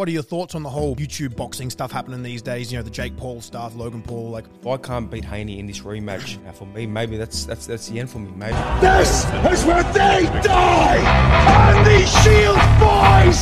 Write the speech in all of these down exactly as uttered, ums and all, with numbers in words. What are your thoughts on the whole YouTube boxing stuff happening these days? You know, the Jake Paul stuff, Logan Paul. Like, if I can't beat Haney in this rematch, now for me, maybe that's that's that's the end for me, maybe. This is where they die, and the Shield boys.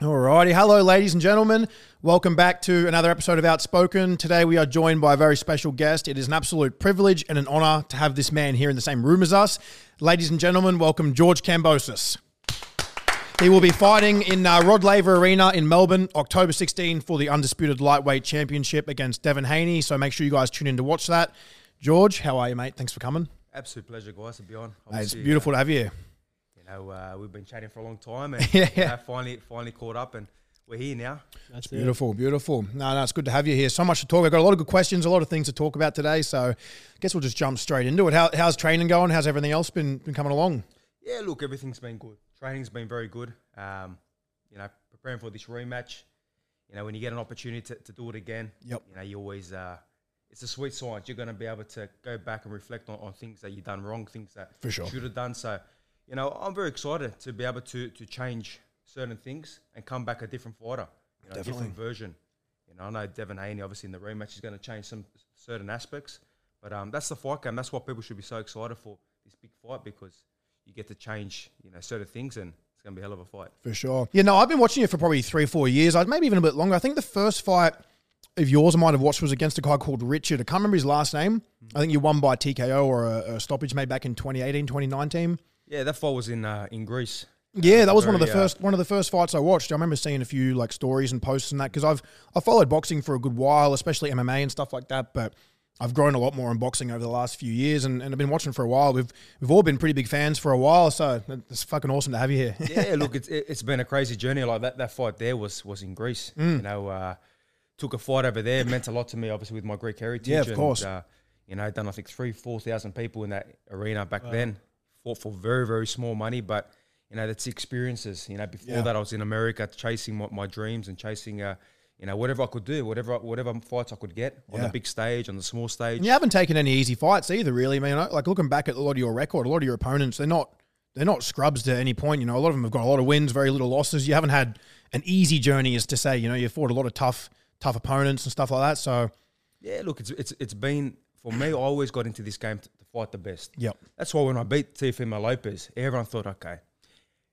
Alrighty, hello ladies and gentlemen, welcome back to another episode of Outspoken. Today we are joined by a very special guest. It is an absolute privilege and an honor to have this man here in the same room as us. Ladies and gentlemen, welcome George Kambosos. He will be fighting in uh, Rod Laver Arena in Melbourne, October sixteenth for the Undisputed Lightweight Championship against Devin Haney, so make sure you guys tune in to watch that. George, how are you, mate? Thanks for coming. Absolute pleasure, guys, to be on. Hey, it's beautiful uh, to have you here. You know, uh, we've been chatting for a long time and yeah. you know, finally finally caught up and we're here now. That's beautiful, it. beautiful. No, no, it's good to have you here. So much to talk. I've got a lot of good questions, a lot of things to talk about today. So I guess we'll just jump straight into it. How, how's training going? How's everything else been, been coming along? Yeah, look, everything's been good. Training's been very good. Um, you know, preparing for this rematch. You know, when you get an opportunity to, to do it again, yep. you know, you always... Uh, It's a sweet science. You're going to be able to go back and reflect on, on things that you've done wrong, things that For sure. you should have done. So, you know, I'm very excited to be able to to change certain things and come back a different fighter, you know, a different version. You know, I know Devin Haney, obviously, in the rematch is going to change some certain aspects. But um, that's the fight game. That's what people should be so excited for, this big fight, because you get to change, you know, certain things and it's going to be a hell of a fight. For sure. You know, I've been watching you for probably three, four years. I'd maybe even a bit longer. I think the first fight... If yours I might have watched was against a guy called Richard. I can't remember his last name. I think you won by T K O or a, a stoppage made back in twenty eighteen, twenty nineteen. Yeah, that fight was in uh, in Greece. Yeah, that was Very, one of the uh, first one of the first fights I watched. I remember seeing a few like stories and posts and that because I've I followed boxing for a good while, especially M M A and stuff like that. But I've grown a lot more in boxing over the last few years, and, and I've been watching for a while. We've we've all been pretty big fans for a while, so it's fucking awesome to have you here. Yeah, look, it's it's been a crazy journey. Like that that fight there was was in Greece. Mm. You know. Uh, Took a fight over there, meant a lot to me, obviously, with my Greek heritage. Yeah, of and, course. Uh, you know, done, I think, three, four thousand people in that arena back wow. then. Fought for very, very small money, but, you know, that's the experiences. You know, before yeah. that, I was in America chasing my, my dreams and chasing, uh, you know, whatever I could do, whatever whatever fights I could get yeah. on the big stage, on the small stage. And you haven't taken any easy fights either, really. I mean, like, looking back at a lot of your record, a lot of your opponents, they're not... They're not scrubs to any point. You know, a lot of them have got a lot of wins, very little losses. You haven't had an easy journey, as to say. You know, you've fought a lot of tough, tough opponents and stuff like that. So, yeah, look, it's it's it's been for me. I always got into this game to, to fight the best. Yep. That's why when I beat Teofimo Lopez, everyone thought, okay,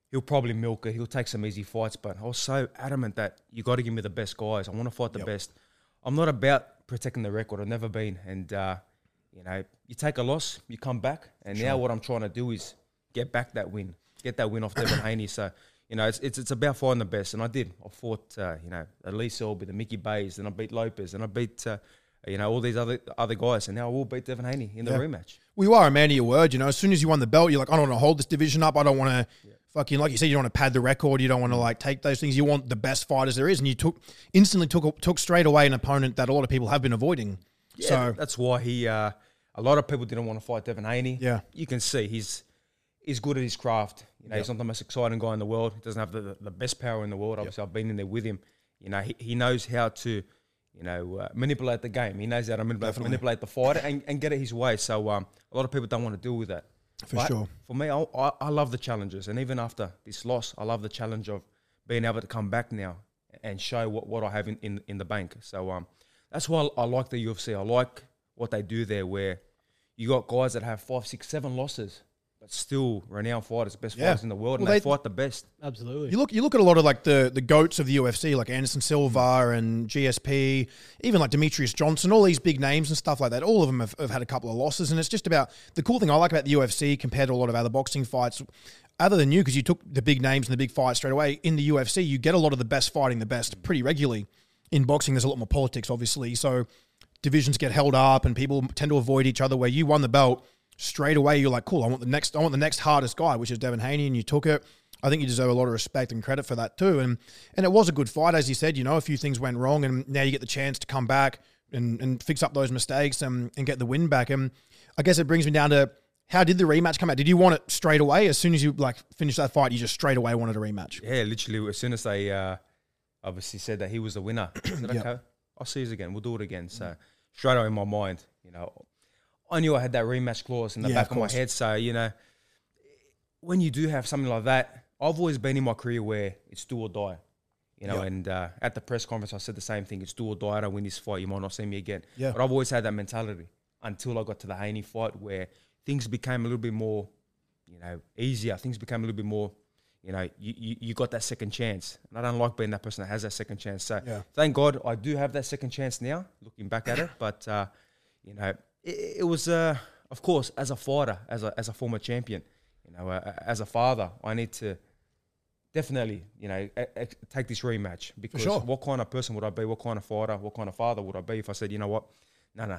he'll probably milk it. He'll take some easy fights. But I was so adamant that you got to give me the best guys. I want to fight the yep. best. I'm not about protecting the record. I've never been. And uh, you know, you take a loss, you come back, and sure. now what I'm trying to do is. Get back that win. Get that win off Devin Haney. So, you know, it's, it's it's about finding the best. And I did. I fought, uh, you know, Elise Elby, the Mickey Bays, and I beat Lopez, and I beat, uh, you know, all these other other guys. And now I will beat Devin Haney in yeah. the rematch. Well, you are a man of your word. You know, as soon as you won the belt, you're like, I don't want to hold this division up. I don't want to yeah. fucking, like you said, you don't want to pad the record. You don't want to, like, take those things. You want the best fighters there is. And you took instantly took, took straight away an opponent that a lot of people have been avoiding. Yeah, so that's why he, uh, a lot of people didn't want to fight Devin Haney. Yeah. You can see he's... He's good at his craft. You know, yep. he's not the most exciting guy in the world. He doesn't have the, the best power in the world. Obviously, yep. I've been in there with him. You know, he, he knows how to, you know, uh, manipulate the game. He knows how to manipulate, manipulate the fighter and, and get it his way. So um, a lot of people don't want to deal with that. For but sure. For me, I, I, I love the challenges. And even after this loss, I love the challenge of being able to come back now and show what, what I have in, in, in the bank. So um, that's why I like the U F C. I like what they do there where you got guys that have five, six, seven losses. But still renowned fighters, best yeah. fighters in the world, well, and they, they fight the best. Absolutely. You look, you look at a lot of like the, the goats of the U F C, like Anderson Silva and G S P, even like Demetrius Johnson, all these big names and stuff like that. All of them have, have had a couple of losses, and it's just about the cool thing I like about the U F C compared to a lot of other boxing fights. Other than you, because you took the big names and the big fights straight away in the U F C, you get a lot of the best fighting the best pretty regularly. In boxing, there's a lot more politics, obviously, so divisions get held up, and people tend to avoid each other. Where you won the belt. Straight away, you're like, cool, I want the next I want the next hardest guy, which is Devin Haney, and you took it. I think you deserve a lot of respect and credit for that too. And and it was a good fight, as you said, you know, a few things went wrong, and now you get the chance to come back and, and fix up those mistakes and, and get the win back. And I guess it brings me down to, how did the rematch come out? Did you want it straight away? As soon as you like finished that fight, you just straight away wanted a rematch? Yeah, literally, as soon as they uh, obviously said that he was the winner. I said, yep. okay, I'll see you again. We'll do it again. So mm. straight out in my mind, you know, I knew I had that rematch clause in the yeah, back of, of my head. So, you know, when you do have something like that, I've always been in my career where it's do or die. You know, yep. and uh, at the press conference, I said the same thing. It's do or die. I don't win this fight, you might not see me again. Yeah. But I've always had that mentality until I got to the Haney fight, where things became a little bit more, you know, easier. Things became a little bit more, you know, you, you, you got that second chance. And I don't like being that person that has that second chance. So yeah. thank God I do have that second chance now, looking back at it. But, uh, you know, it, it was, uh, of course, as a fighter, as a, as a former champion, you know, uh, as a father, I need to... Definitely, you know, a, a, take this rematch, because sure. what kind of person would I be? What kind of fighter? What kind of father would I be if I said, you know what, no, no,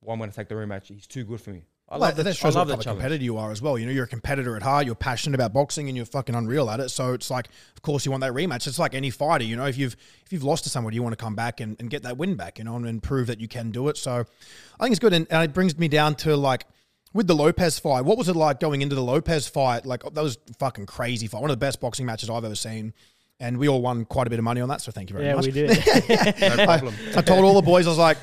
well, I'm going to take the rematch. He's too good for me. I well, love that. That shows what kind of competitor you are as well. You know, you're a competitor at heart. You're passionate about boxing, and you're fucking unreal at it. So it's like, of course, you want that rematch. It's like any fighter. You know, if you've if you've lost to somebody, you want to come back and, and get that win back. You know, and, and prove that you can do it. So I think it's good, and, and it brings me down to like. With the Lopez fight, what was it like going into the Lopez fight? Like, that was a fucking crazy fight. One of the best boxing matches I've ever seen. And we all won quite a bit of money on that, so thank you very yeah, much. Yeah, we did. No problem. I, I told all the boys, I was like,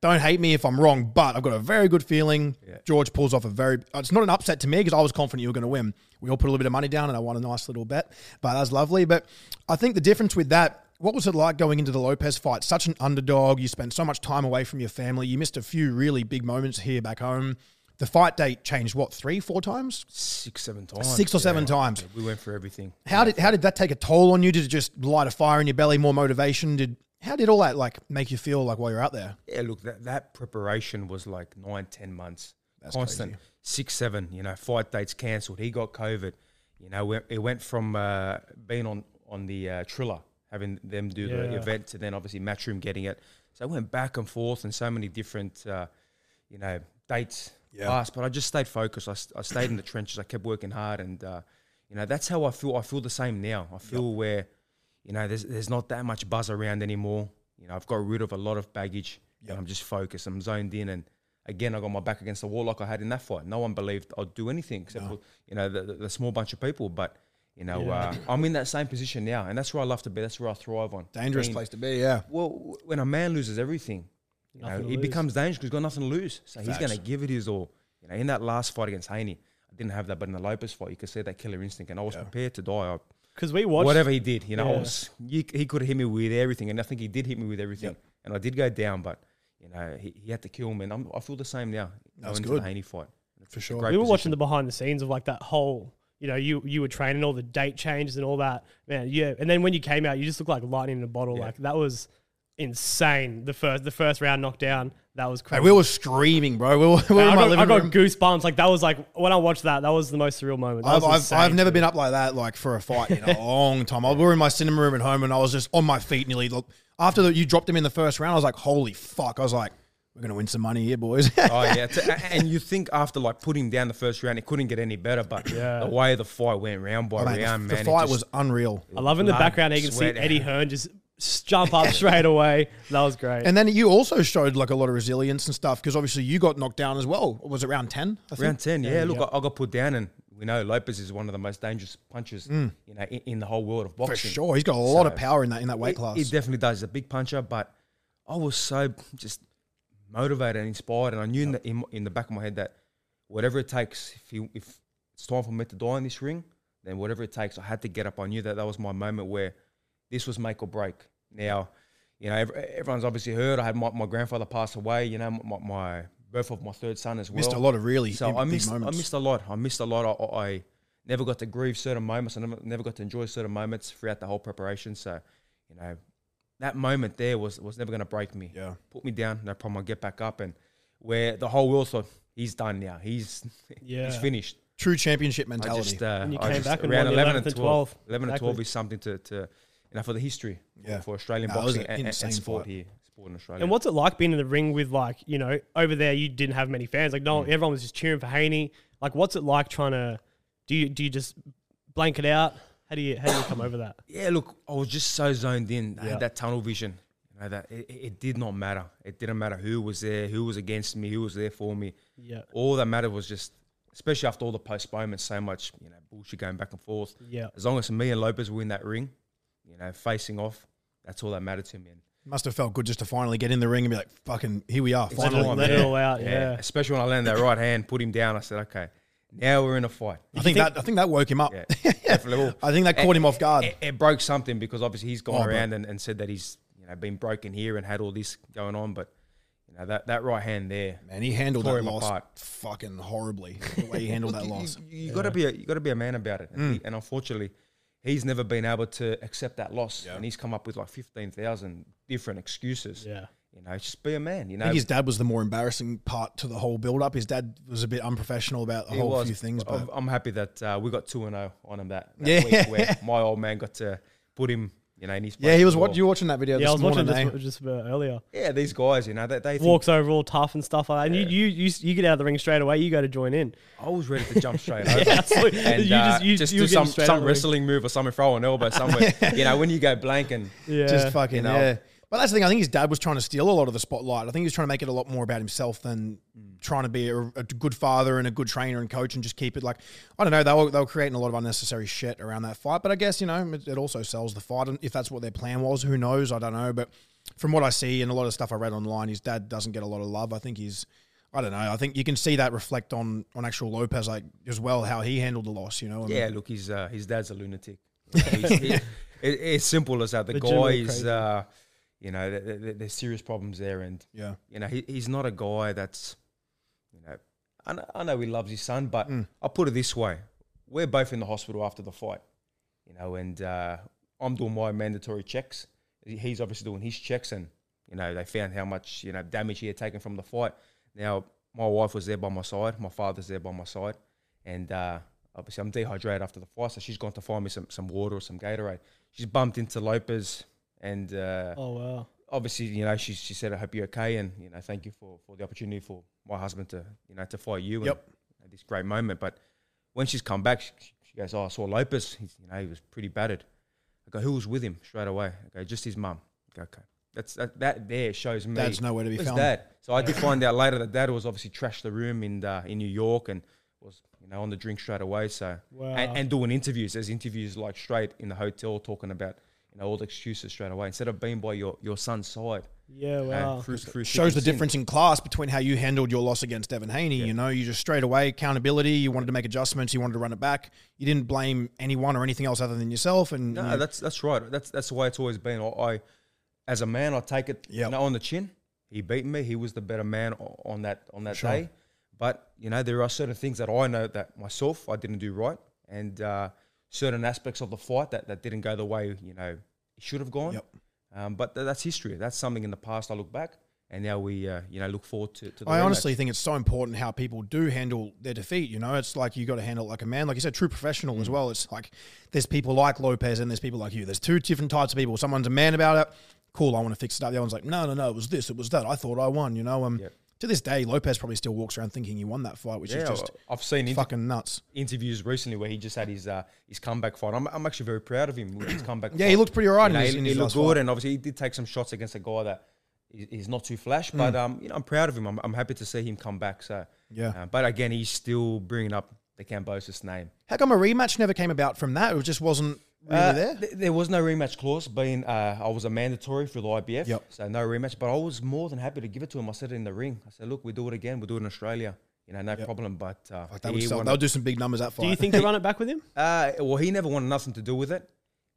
don't hate me if I'm wrong, but I've got a very good feeling. Yeah. George pulls off a very... It's not an upset to me, because I was confident you were going to win. We all put a little bit of money down, and I won a nice little bet. But that was lovely. But I think the difference with that... What was it like going into the Lopez fight? Such an underdog. You spent so much time away from your family. You missed a few really big moments here back home. The fight date changed, what, three, four times? Six, seven times. Six or yeah, seven times. We went for everything. How yeah. did how did that take a toll on you? Did it just light a fire in your belly, more motivation? Did How did all that like make you feel like while you're out there? Yeah, look, that, that preparation was like nine, ten months. That's constant. Crazy. Six, seven, you know, fight dates cancelled. He got COVID. You know, it went from uh, being on, on the uh, Triller, having them do yeah. the event, to then obviously Matchroom getting it. So it went back and forth and so many different, uh, you know, dates. Yeah. Past, but I just stayed focused. I, I stayed in the trenches. I kept working hard, and uh, you know, that's how I feel. I feel the same now. I feel yep. where, you know, there's there's not that much buzz around anymore. You know, I've got rid of a lot of baggage, yep. and I'm just focused. I'm zoned in, and again, I got my back against the wall like I had in that fight. No one believed I'd do anything except no. for, you know, the, the, the small bunch of people. But you know, yeah. uh, I'm in that same position now, and that's where I love to be. That's where I thrive on. Dangerous Being, place to be, yeah. Well, when a man loses everything. You know, he becomes dangerous because he's got nothing to lose. So Facts. He's going to give it his all. You know, in that last fight against Haney, I didn't have that, but in the Lopez fight, you could see that killer instinct, and I was yeah. prepared to die. Because we watched whatever he did. You know, yeah. I was, he, he could have hit me with everything, and I think he did hit me with everything. Yep. And I did go down, but you know, he, he had to kill me. And I'm, I feel the same now. That's good. The Haney fight, for sure. We were position. watching the behind the scenes of like that whole. You know, you you were training, all the date changes and all that, man. Yeah, and then when you came out, you just looked like lightning in a bottle. Yeah. Like that was. Insane. The first the first round knockdown, that was crazy. Hey, we were screaming, bro. We were, we were I, in my got, living I got room. goosebumps. Like that was like when I watched that, that was the most surreal moment. That I've was insane, I've, I've never been up like that like for a fight in a long time. I we were in my cinema room at home, and I was just on my feet nearly. After the, you dropped him in the first round, I was like, holy fuck. I was like, we're gonna win some money here, boys. Oh yeah. And you think after like putting him down the first round, it couldn't get any better. But yeah. the way the fight went round by oh, man, round, the, man, the fight just, was unreal. I love in the background you can see Eddie Hearn just. Jump up straight away. That was great. And then you also showed like a lot of resilience and stuff, because obviously you got knocked down as well. Was it round ten? I think? Round ten, yeah. yeah look, yeah. I, I got put down, and we know Lopez is one of the most dangerous punchers mm. you know in, in the whole world of boxing. For sure, he's got a lot so of power in that in that weight he, class. He definitely does. He's a big puncher, but I was so just motivated and inspired, and I knew yep. in, the, in, in the back of my head that whatever it takes, if, he, if it's time for me to die in this ring, then whatever it takes, I had to get up. I knew that that was my moment where this was make or break. Now, you know, everyone's obviously heard. I had my, my grandfather pass away. You know, my, my birth of my third son as well. Missed a lot of really so I missed, moments. I missed a lot. I missed a lot. I, I never got to grieve certain moments. I never, never got to enjoy certain moments throughout the whole preparation. So, you know, that moment there was was never going to break me. Yeah, put me down, no problem. I'll get back up. And where the whole world thought, he's done now. He's yeah. he's finished. True championship mentality. I just, uh, and you I came just, back around eleven and twelve. eleven exactly. and twelve is something to to. You know, for the history yeah. for Australian no, boxing an and sport fight. here, sport in Australia. And what's it like being in the ring with, like, you know, over there you didn't have many fans. Like, no, mm. everyone was just cheering for Haney. Like, what's it like trying to, do you do you just blank it out? How do you how do you come over that? Yeah, look, I was just so zoned in. I yeah. had that tunnel vision. You know, that it, it did not matter. It didn't matter who was there, who was against me, who was there for me. Yeah. All that mattered was just, especially after all the postponements, so much, you know, bullshit going back and forth. Yeah. As long as me and Lopez were in that ring, you know, facing off, that's all that mattered to me. And Must have felt good just to finally get in the ring and be like, fucking, here we are. Finally. Let it all out, yeah. yeah. Especially when I landed that right hand, put him down. I said, okay, now we're in a fight. I think, think that I think that woke him up. Yeah, definitely. I think that caught it, him off guard. It, it broke something because obviously he's gone oh, around and, and said that he's you know been broken here and had all this going on. But you know that, that right hand there. Man, he handled that loss apart. fucking horribly, the way he handled Look, that you, loss. you, you yeah. got to be a, you got to be a man about it. And, mm. he, and unfortunately... he's never been able to accept that loss, yeah. and he's come up with like fifteen thousand different excuses. Yeah, you know, just be a man. You know, I think his dad was the more embarrassing part to the whole build-up. His dad was a bit unprofessional about the he whole was, few things. But I'm happy that uh, we got two and zero on him that, that yeah. week where my old man got to put him. You know, in his yeah, he was. What you were watching that video? Yeah, this I was morning, watching this eh? just about earlier. Yeah, these guys, you know, they, they walks think, over all tough and stuff like that. And yeah. you, you, you, you get out of the ring straight away. You go to join in. I was ready to jump straight over. Yeah, absolutely. And you uh, just, you, just you do some, some wrestling move or something, throw an elbow somewhere. yeah. You know, when you go blank and yeah. just fucking you know, yeah. But that's the thing. I think his dad was trying to steal a lot of the spotlight. I think he was trying to make it a lot more about himself than mm. trying to be a, a good father and a good trainer and coach and just keep it like, I don't know, they were, they were creating a lot of unnecessary shit around that fight. But I guess, you know, it, it also sells the fight. And if that's what their plan was, who knows? I don't know. But from what I see and a lot of stuff I read online, his dad doesn't get a lot of love. I think he's, I don't know. I think you can see that reflect on on actual Lopez like as well, how he handled the loss, you know? I yeah, mean, look, he's, uh, his dad's a lunatic. He's, he, it, it's simple as that. The, the guy is... Uh, You know, there's serious problems there, and yeah, you know, he, he's not a guy that's, you know, I know, I know he loves his son, but mm. I'll put it this way: we're both in the hospital after the fight, you know, and uh, I'm doing my mandatory checks. He's obviously doing his checks, and you know, they found how much you know damage he had taken from the fight. Now, my wife was there by my side, my father's there by my side, and uh, obviously I'm dehydrated after the fight, so she's gone to find me some some water or some Gatorade. She's bumped into Lopez. And uh, oh, wow. obviously, you know, she she said, "I hope you're okay, and you know, thank you for, for the opportunity for my husband to you know to fight you." Yep. And, you know, this great moment. But when she's come back, she, she goes, "Oh, I saw Lopez. He's, you know, he was pretty battered." I go, "Who was with him?" Straight away, I go, "Just his mum." I go, "Okay, that's that, that there shows me." Dad's nowhere to be found. Dad. So I did find out later that Dad was obviously trashed the room in the, in New York and was you know on the drink straight away. So wow. and, and doing interviews, there's interviews like straight in the hotel talking about. You know, all the excuses straight away instead of being by your, your son's side. Yeah, wow. Through, through shows the difference in class between how you handled your loss against Devin Haney. Yeah. You know, you just straight away, accountability, you wanted to make adjustments, you wanted to run it back. You didn't blame anyone or anything else other than yourself. And No, you know, that's that's right. That's that's the way it's always been. I, I as a man, I take it yep. you know, on the chin. He beat me. He was the better man on that, on that sure. day. But, you know, there are certain things that I know that myself I didn't do right. And, uh, certain aspects of the fight that, that didn't go the way, you know, it should have gone. Yep. Um, but th that's history. That's something in the past I look back and now we, uh, you know, look forward to, to the I rematch. honestly think it's so important how people do handle their defeat, you know. It's like you got to handle it like a man. Like you said, true professional mm. as well. It's like there's people like Lopez and there's people like you. There's two different types of people. Someone's a man about it. Cool, I want to fix it up. The other one's like, no, no, no, it was this, it was that. I thought I won, you know. Um, yep. To this day, Lopez probably still walks around thinking he won that fight, which yeah, is just I've seen fucking nuts. Interviews recently where he just had his uh, his comeback fight. I'm, I'm actually very proud of him. His comeback. yeah, fight. he looked pretty alright. You know, he, he looked good, fight. and obviously he did take some shots against a guy that is not too flash. Mm. But um, you know, I'm proud of him. I'm, I'm happy to see him come back. So yeah. Uh, but again, he's still bringing up the Kambosos name. How come a rematch never came about from that? It just wasn't really uh, there. Th there was no rematch clause. Being uh, I was a mandatory for the I B F, yep. so no rematch. But I was more than happy to give it to him. I said it in the ring. I said, "Look, we do it again. We do it in Australia. You know, no yep. problem." But uh, like that would sell. They'll do some big numbers that fight. Do you think they run it back with him? Uh, well, he never wanted nothing to do with it,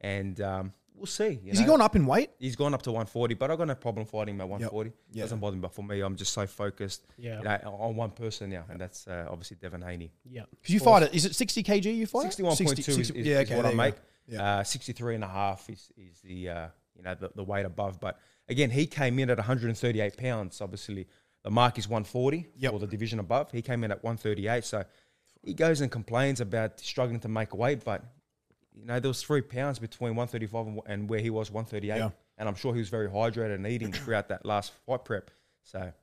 and um, we'll see. You Is know? he going up in weight? He's gone up to one forty, but I got no problem fighting him at one forty. Yep. Yeah. Doesn't bother me. But for me, I'm just so focused. Yeah. You know, on one person now, yeah, and that's uh, obviously Devin Haney. Yeah, because you fight it. Is it sixty K G? You fight sixty-one point two. Is, is, yeah, okay, is what I make. Go. Yeah. Uh, sixty-three and a half is, is the, uh, you know, the, the weight above. But again, he came in at one hundred thirty-eight pounds. Obviously, the mark is one forty yep. for the division above. He came in at one thirty-eight. So he goes and complains about struggling to make weight. But, you know, there was three pounds between one thirty-five and, and where he was one thirty-eight. Yeah. And I'm sure he was very hydrated and eating throughout that last fight prep. So...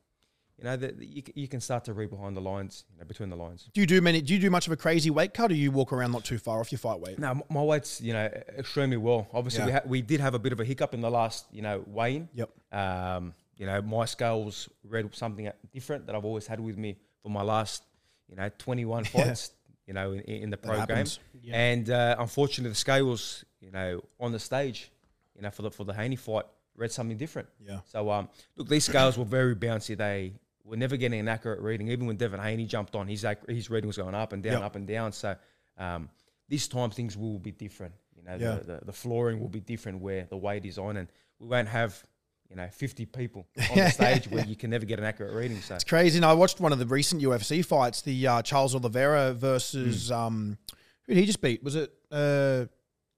You know, the, the, you, you can start to read behind the lines, you know, between the lines. Do you do many? Do you do much of a crazy weight cut, or you walk around not too far off your fight weight? No, my, my weight's you know extremely well. Obviously, yeah. we, ha we did have a bit of a hiccup in the last you know weigh-in. Yep. Um, you know, my scales read something different that I've always had with me for my last you know twenty-one fights. Yeah. You know, in, in the pro game, yeah. and uh, unfortunately, the scales you know on the stage, you know, for the for the Haney fight read something different. Yeah. So um, look, these scales were very bouncy. They were never getting an accurate reading. Even when Devin Haney jumped on, his his reading was going up and down, yep. up and down. So um, this time things will be different. You know, yeah. the, the, the flooring will be different where the weight is on, and we won't have, you know, fifty people on the stage where yeah. you can never get an accurate reading. So it's crazy. And I watched one of the recent U F C fights, the uh, Charles Oliveira versus mm. um, who did he just beat? Was it uh,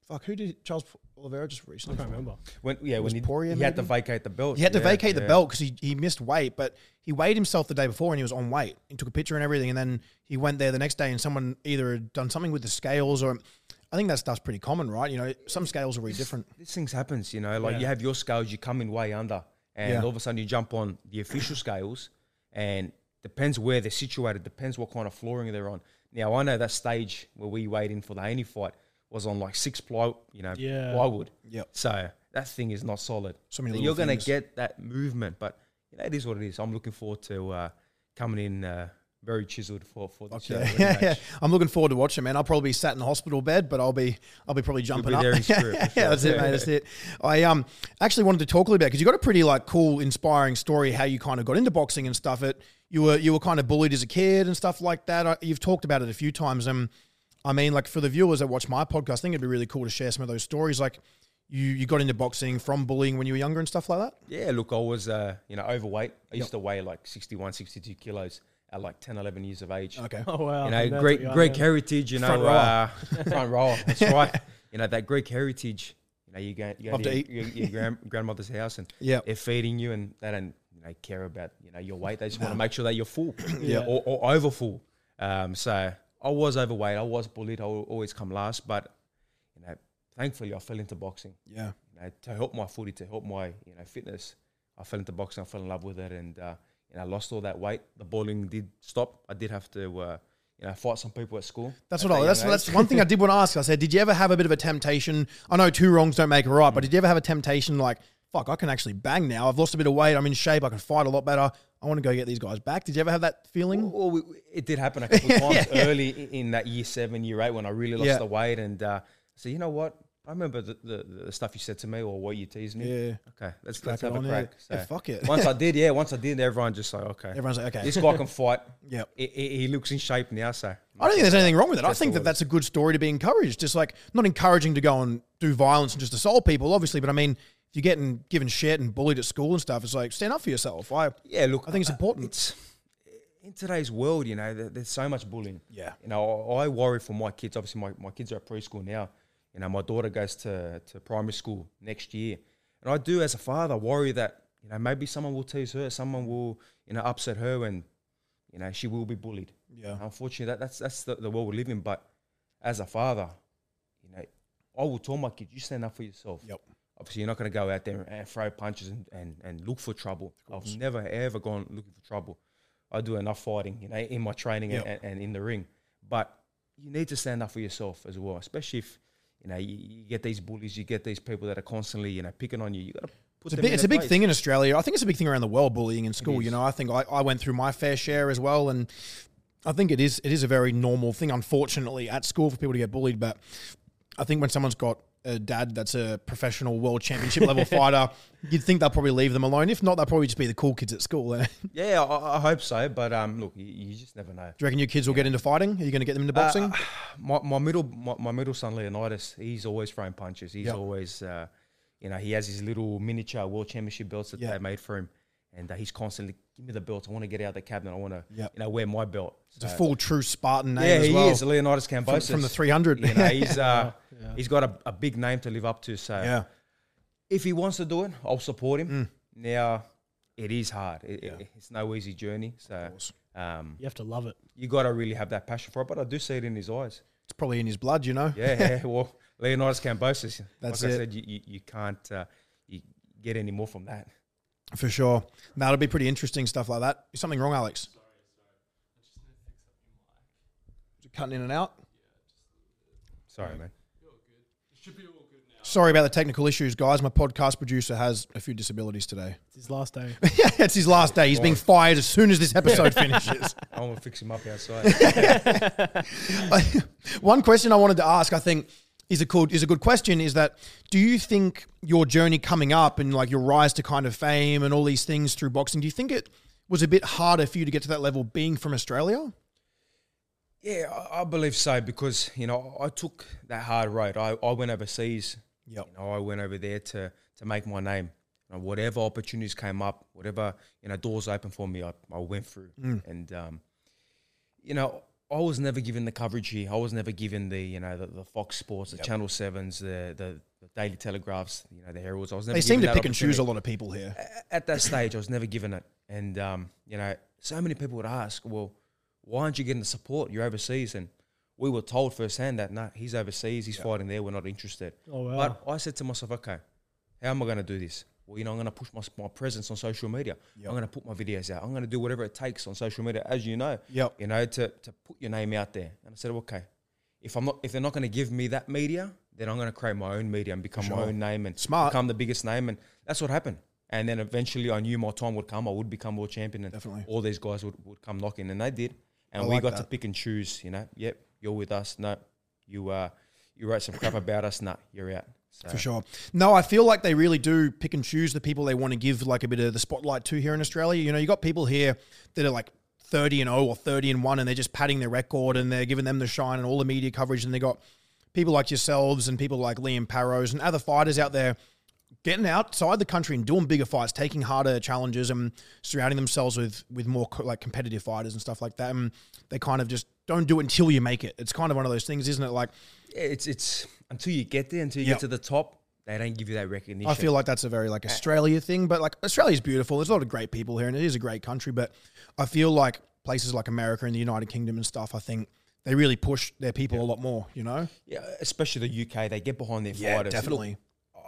fuck? Who did Charles Oliveira just recently? I can't remember. When, yeah, was when he, Poirier, he had to vacate the belt. He had to yeah, vacate yeah. the belt because he he missed weight, but he weighed himself the day before and he was on weight and took a picture and everything, and then he went there the next day and someone either had done something with the scales or. I think that stuff's pretty common, right? You know, some scales are really this, different. This things happens, you know, like yeah. you have your scales, you come in way under, and yeah. all of a sudden you jump on the official scales, and depends where they're situated, depends what kind of flooring they're on. Now, I know that stage where we weighed in for the Haney fight was on like six ply, you know, yeah. plywood. Yep. So that thing is not solid. So many so you're going to get that movement, but you know, it is what it is. I'm looking forward to uh, coming in uh, very chiseled for for the okay. show. Yeah, yeah. I'm looking forward to watching, man. I'll probably be sat in the hospital bed, but I'll be I'll be probably jumping be up. There in spirit, for sure. Yeah, that's yeah. it, mate. That's it. I um actually wanted to talk a little bit because you got a pretty like cool, inspiring story how you kind of got into boxing and stuff. It you were you were kind of bullied as a kid and stuff like that. I, you've talked about it a few times, and I mean, like for the viewers that watch my podcast, I think it'd be really cool to share some of those stories. Like you you got into boxing from bullying when you were younger and stuff like that. Yeah, look, I was uh you know overweight. I used yep. to weigh like sixty-one, sixty-two kilos. At like ten, eleven years of age. Okay. Oh, wow. You know, Greek, Greek heritage, you know. Front rower. Uh, front rower. That's right. You know, that Greek heritage. You know, you go, you go to eat. your, your grand, grandmother's house and yep. they're feeding you and they don't you know, care about, you know, your weight. They just no. want to make sure that you're full yeah. or, or over full. Um, so I was overweight. I was bullied. I would always come last. But, you know, thankfully I fell into boxing. Yeah. You know, to help my footy, to help my, you know, fitness. I fell into boxing. I fell in love with it and, uh, and I lost all that weight. The bowling did stop. I did have to, uh, you know, fight some people at school. That's what I. That's, that's one thing I did want to ask. I said, did you ever have a bit of a temptation? I know two wrongs don't make a right, mm. but did you ever have a temptation like, fuck, I can actually bang now. I've lost a bit of weight. I'm in shape. I can fight a lot better. I want to go get these guys back. Did you ever have that feeling? Well, we, it did happen a couple of times yeah, early yeah. in that year seven, year eight when I really lost yeah. the weight. And uh, so you know what? I remember the, the, the stuff you said to me or what you teased me. Yeah. Okay, let's, let's have a crack. So yeah, fuck it. once I did, yeah, once I did, everyone just like, okay. Everyone's like, okay. This guy can fight. Yeah. He, he looks in shape now, so. I don't think there's anything wrong with it. I think that that's a good story to be encouraged. Just like, not encouraging to go and do violence and just assault people, obviously, but I mean, if you're getting given shit and bullied at school and stuff, it's like, stand up for yourself. I, yeah, look. I think it's important. Uh, it's, in today's world, you know, there, there's so much bullying. Yeah. You know, I, I worry for my kids. Obviously, my, my kids are at preschool now. You know, my daughter goes to, to primary school next year. And I do, as a father, worry that, you know, maybe someone will tease her, someone will, you know, upset her and, you know, she will be bullied. Yeah. Unfortunately, that, that's that's the, the world we live in. But as a father, you know, I will tell my kids, you stand up for yourself. Yep. Obviously, you're not going to go out there and throw punches and, and, and look for trouble. I've never, ever gone looking for trouble. I do enough fighting, you know, in my training yep. and, and in the ring. But you need to stand up for yourself as well, especially if, you know, you, you get these bullies, you get these people that are constantly, you know, picking on you. You got to put them in their place. It's a big thing in Australia. I think it's a big thing around the world, bullying in school. You know, I think I, I went through my fair share as well. And I think it is it is a very normal thing, unfortunately, at school for people to get bullied. But I think when someone's got a dad that's a professional world championship level fighter, you'd think they'll probably leave them alone. If not, they'll probably just be the cool kids at school. yeah, I, I hope so. But um, look, you, you just never know. Do you reckon your kids will yeah. get into fighting? Are you going to get them into boxing? Uh, my, my middle my, my middle son, Leonidas, he's always throwing punches. He's yep. always, uh, you know, he has his little miniature world championship belts that yep. they made for him. And uh, he's constantly, give me the belt. I want to get out of the cabinet. I want to, yep. you know, wear my belt. It's so, a full, true Spartan name yeah, as well. Yeah, he is, Leonidas Kambosos. From, from the three hundred. You know, he's, uh, yeah. he's got a, a big name to live up to. So yeah. if he wants to do it, I'll support him. Mm. Now, it is hard. It, yeah. it, it's no easy journey. So um, you have to love it. You got to really have that passion for it. But I do see it in his eyes. It's probably in his blood, you know. Yeah, yeah. Well, Leonidas Kambosos. That's like it. I said, you, you, you can't uh, you get any more from that. For sure. No, that'll be pretty interesting stuff like that. Is something wrong, Alex? Sorry, sorry. Is it cutting in and out? Yeah, just sorry, man. You're all good. It should be all good now. Sorry about the technical issues, guys. My podcast producer has a few disabilities today. It's his last day. yeah, it's his last day. He's being fired as soon as this episode finishes. I'm going to fix him up outside. One question I wanted to ask, I think, is a good, is a good question, is that do you think your journey coming up and like your rise to kind of fame and all these things through boxing, do you think it was a bit harder for you to get to that level being from Australia? Yeah, I, I believe so, because, you know, I took that hard road. I, I went overseas. Yep. You know, I went over there to, to make my name. You know, whatever opportunities came up, whatever, you know, doors open for me, I, I went through. Mm. And, um, you know, I was never given the coverage here. I was never given the, you know, the, the Fox Sports, the yep. Channel sevens, the, the the Daily Telegraphs, you know, the Heralds. I was never. They seem to pick and choose a lot of people here. At, at that stage, I was never given it. And, um, you know, so many people would ask, well, why aren't you getting the support? You're overseas. And we were told firsthand that, no, he's overseas, he's yep. fighting there, we're not interested. Oh, wow. But I said to myself, okay, how am I going to do this? Well, you know, I'm going to push my, my presence on social media. Yep. I'm going to put my videos out. I'm going to do whatever it takes on social media, as you know, yep. you know, to, to put your name out there. And I said, okay, if I'm not, if they're not going to give me that media, then I'm going to create my own media and become sure. my own name and Smart. become the biggest name. And that's what happened. And then eventually I knew my time would come. I would become world champion and Definitely. all these guys would, would come knocking. And they did. And I we like got that. to pick and choose, you know, yep, you're with us. No, you, uh, you wrote some crap about us. No, you're out. So. For sure. No, I feel like they really do pick and choose the people they want to give like a bit of the spotlight to here in Australia. You know, you got people here that are like thirty and oh or thirty and one and they're just padding their record and they're giving them the shine and all the media coverage. And they got people like yourselves and people like Liam Parros and other fighters out there getting outside the country and doing bigger fights, taking harder challenges and surrounding themselves with, with more co like competitive fighters and stuff like that. And they kind of just don't do it until you make it. It's kind of one of those things, isn't it? Like, it's, it's until you get there, until you yep. get to the top, they don't give you that recognition. I feel like that's a very like Australia thing, but like Australia's beautiful. There's a lot of great people here and it is a great country, but I feel like places like America and the United Kingdom and stuff, I think they really push their people yep. a lot more, you know? Yeah, especially the U K, they get behind their yeah, fighters. Definitely. Look,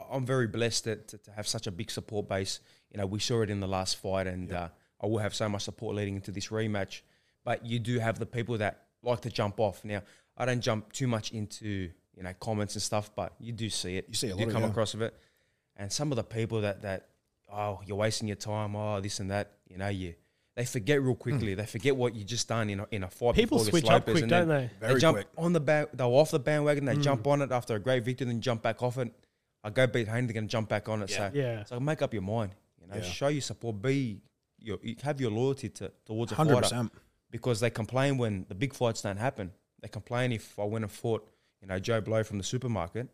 I'm very blessed to, to, to have such a big support base. You know, we saw it in the last fight and yep. uh, I will have so much support leading into this rematch, but you do have the people that like to jump off. Now, I don't jump too much into, you know, comments and stuff, but you do see it. You see a lot of it. You come across of it. And some of the people that, that, oh, you're wasting your time, oh, this and that, you know, you they forget real quickly. Mm. They forget what you just done in a, in a fight. People switch up quick, don't they? They jump on the back, they're off the bandwagon, they mm. jump on it after a great victory, then jump back off it. I go beat Haney, they're going to jump back on it. Yeah. So, yeah. so make up your mind, you know, yeah. show your support, be, your, have your loyalty to, towards a fighter. one hundred percent. Because they complain when the big fights don't happen. They complain if I went and fought, you know, Joe Blow from the supermarket.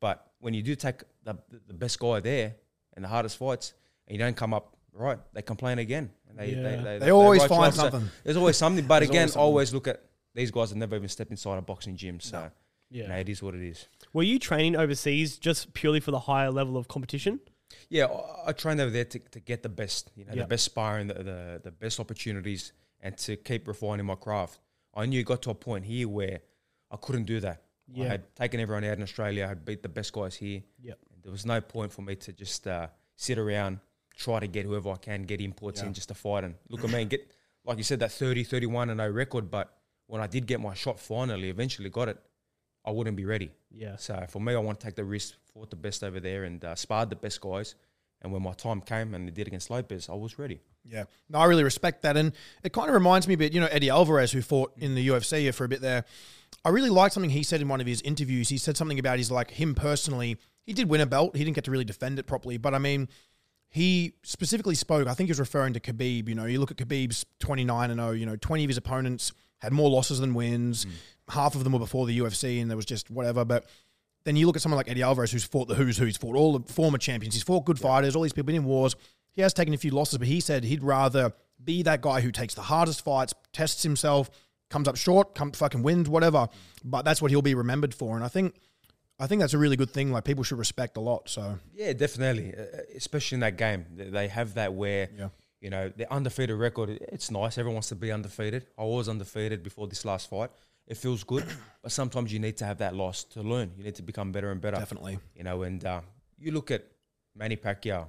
But when you do take the, the best guy there and the hardest fights and you don't come up right, they complain again. And they, yeah. they, they, they, they always find something. So there's always something. But again, always, always look at these guys that never even stepped inside a boxing gym. So, no. yeah. you know, it is what it is. Were you training overseas just purely for the higher level of competition? Yeah, I, I trained over there to, to get the best, you know, yep. the best sparring, the, the, the best opportunities and to keep refining my craft. I knew it got to a point here where I couldn't do that. Yeah. I had taken everyone out in Australia. I had beat the best guys here. Yep. And there was no point for me to just uh, sit around, try to get whoever I can, get imports yeah. in just to fight. And look at me and get, like you said, that thirty, thirty-one and oh record. But when I did get my shot finally, eventually got it, I wouldn't be ready. Yeah. So for me, I want to take the risk, fought the best over there and uh, sparred the best guys. And when my time came and they did against Lopez, I was ready. Yeah. No, I really respect that. And it kind of reminds me a bit, you know, Eddie Alvarez, who fought in the U F C for a bit there. I really liked something he said in one of his interviews. He said something about his, like, him personally. He did win a belt. He didn't get to really defend it properly. But, I mean, he specifically spoke, I think he was referring to Khabib. You know, you look at Khabib's twenty-nine and oh, you know, twenty of his opponents had more losses than wins. Mm. Half of them were before the U F C and there was just whatever. But then you look at someone like Eddie Alvarez, who's fought the who's who. He's fought all the former champions. He's fought good yeah. fighters, all these people, been in wars. He has taken a few losses, but he said he'd rather be that guy who takes the hardest fights, tests himself, comes up short, come fucking wins, whatever. But that's what he'll be remembered for. And I think I think that's a really good thing. Like, people should respect a lot. So yeah, definitely. Uh, especially in that game. They have that where, yeah. you know, the undefeated record, it's nice. Everyone wants to be undefeated. I was undefeated before this last fight. It feels good, but sometimes you need to have that loss to learn. You need to become better and better. Definitely. You know, and uh, you look at Manny Pacquiao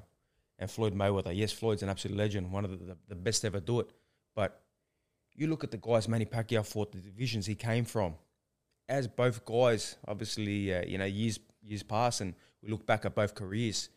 and Floyd Mayweather. Yes, Floyd's an absolute legend, one of the, the, the best to ever do it. But you look at the guys Manny Pacquiao fought, the divisions he came from. As both guys, obviously, uh, you know, years years pass and we look back at both careers.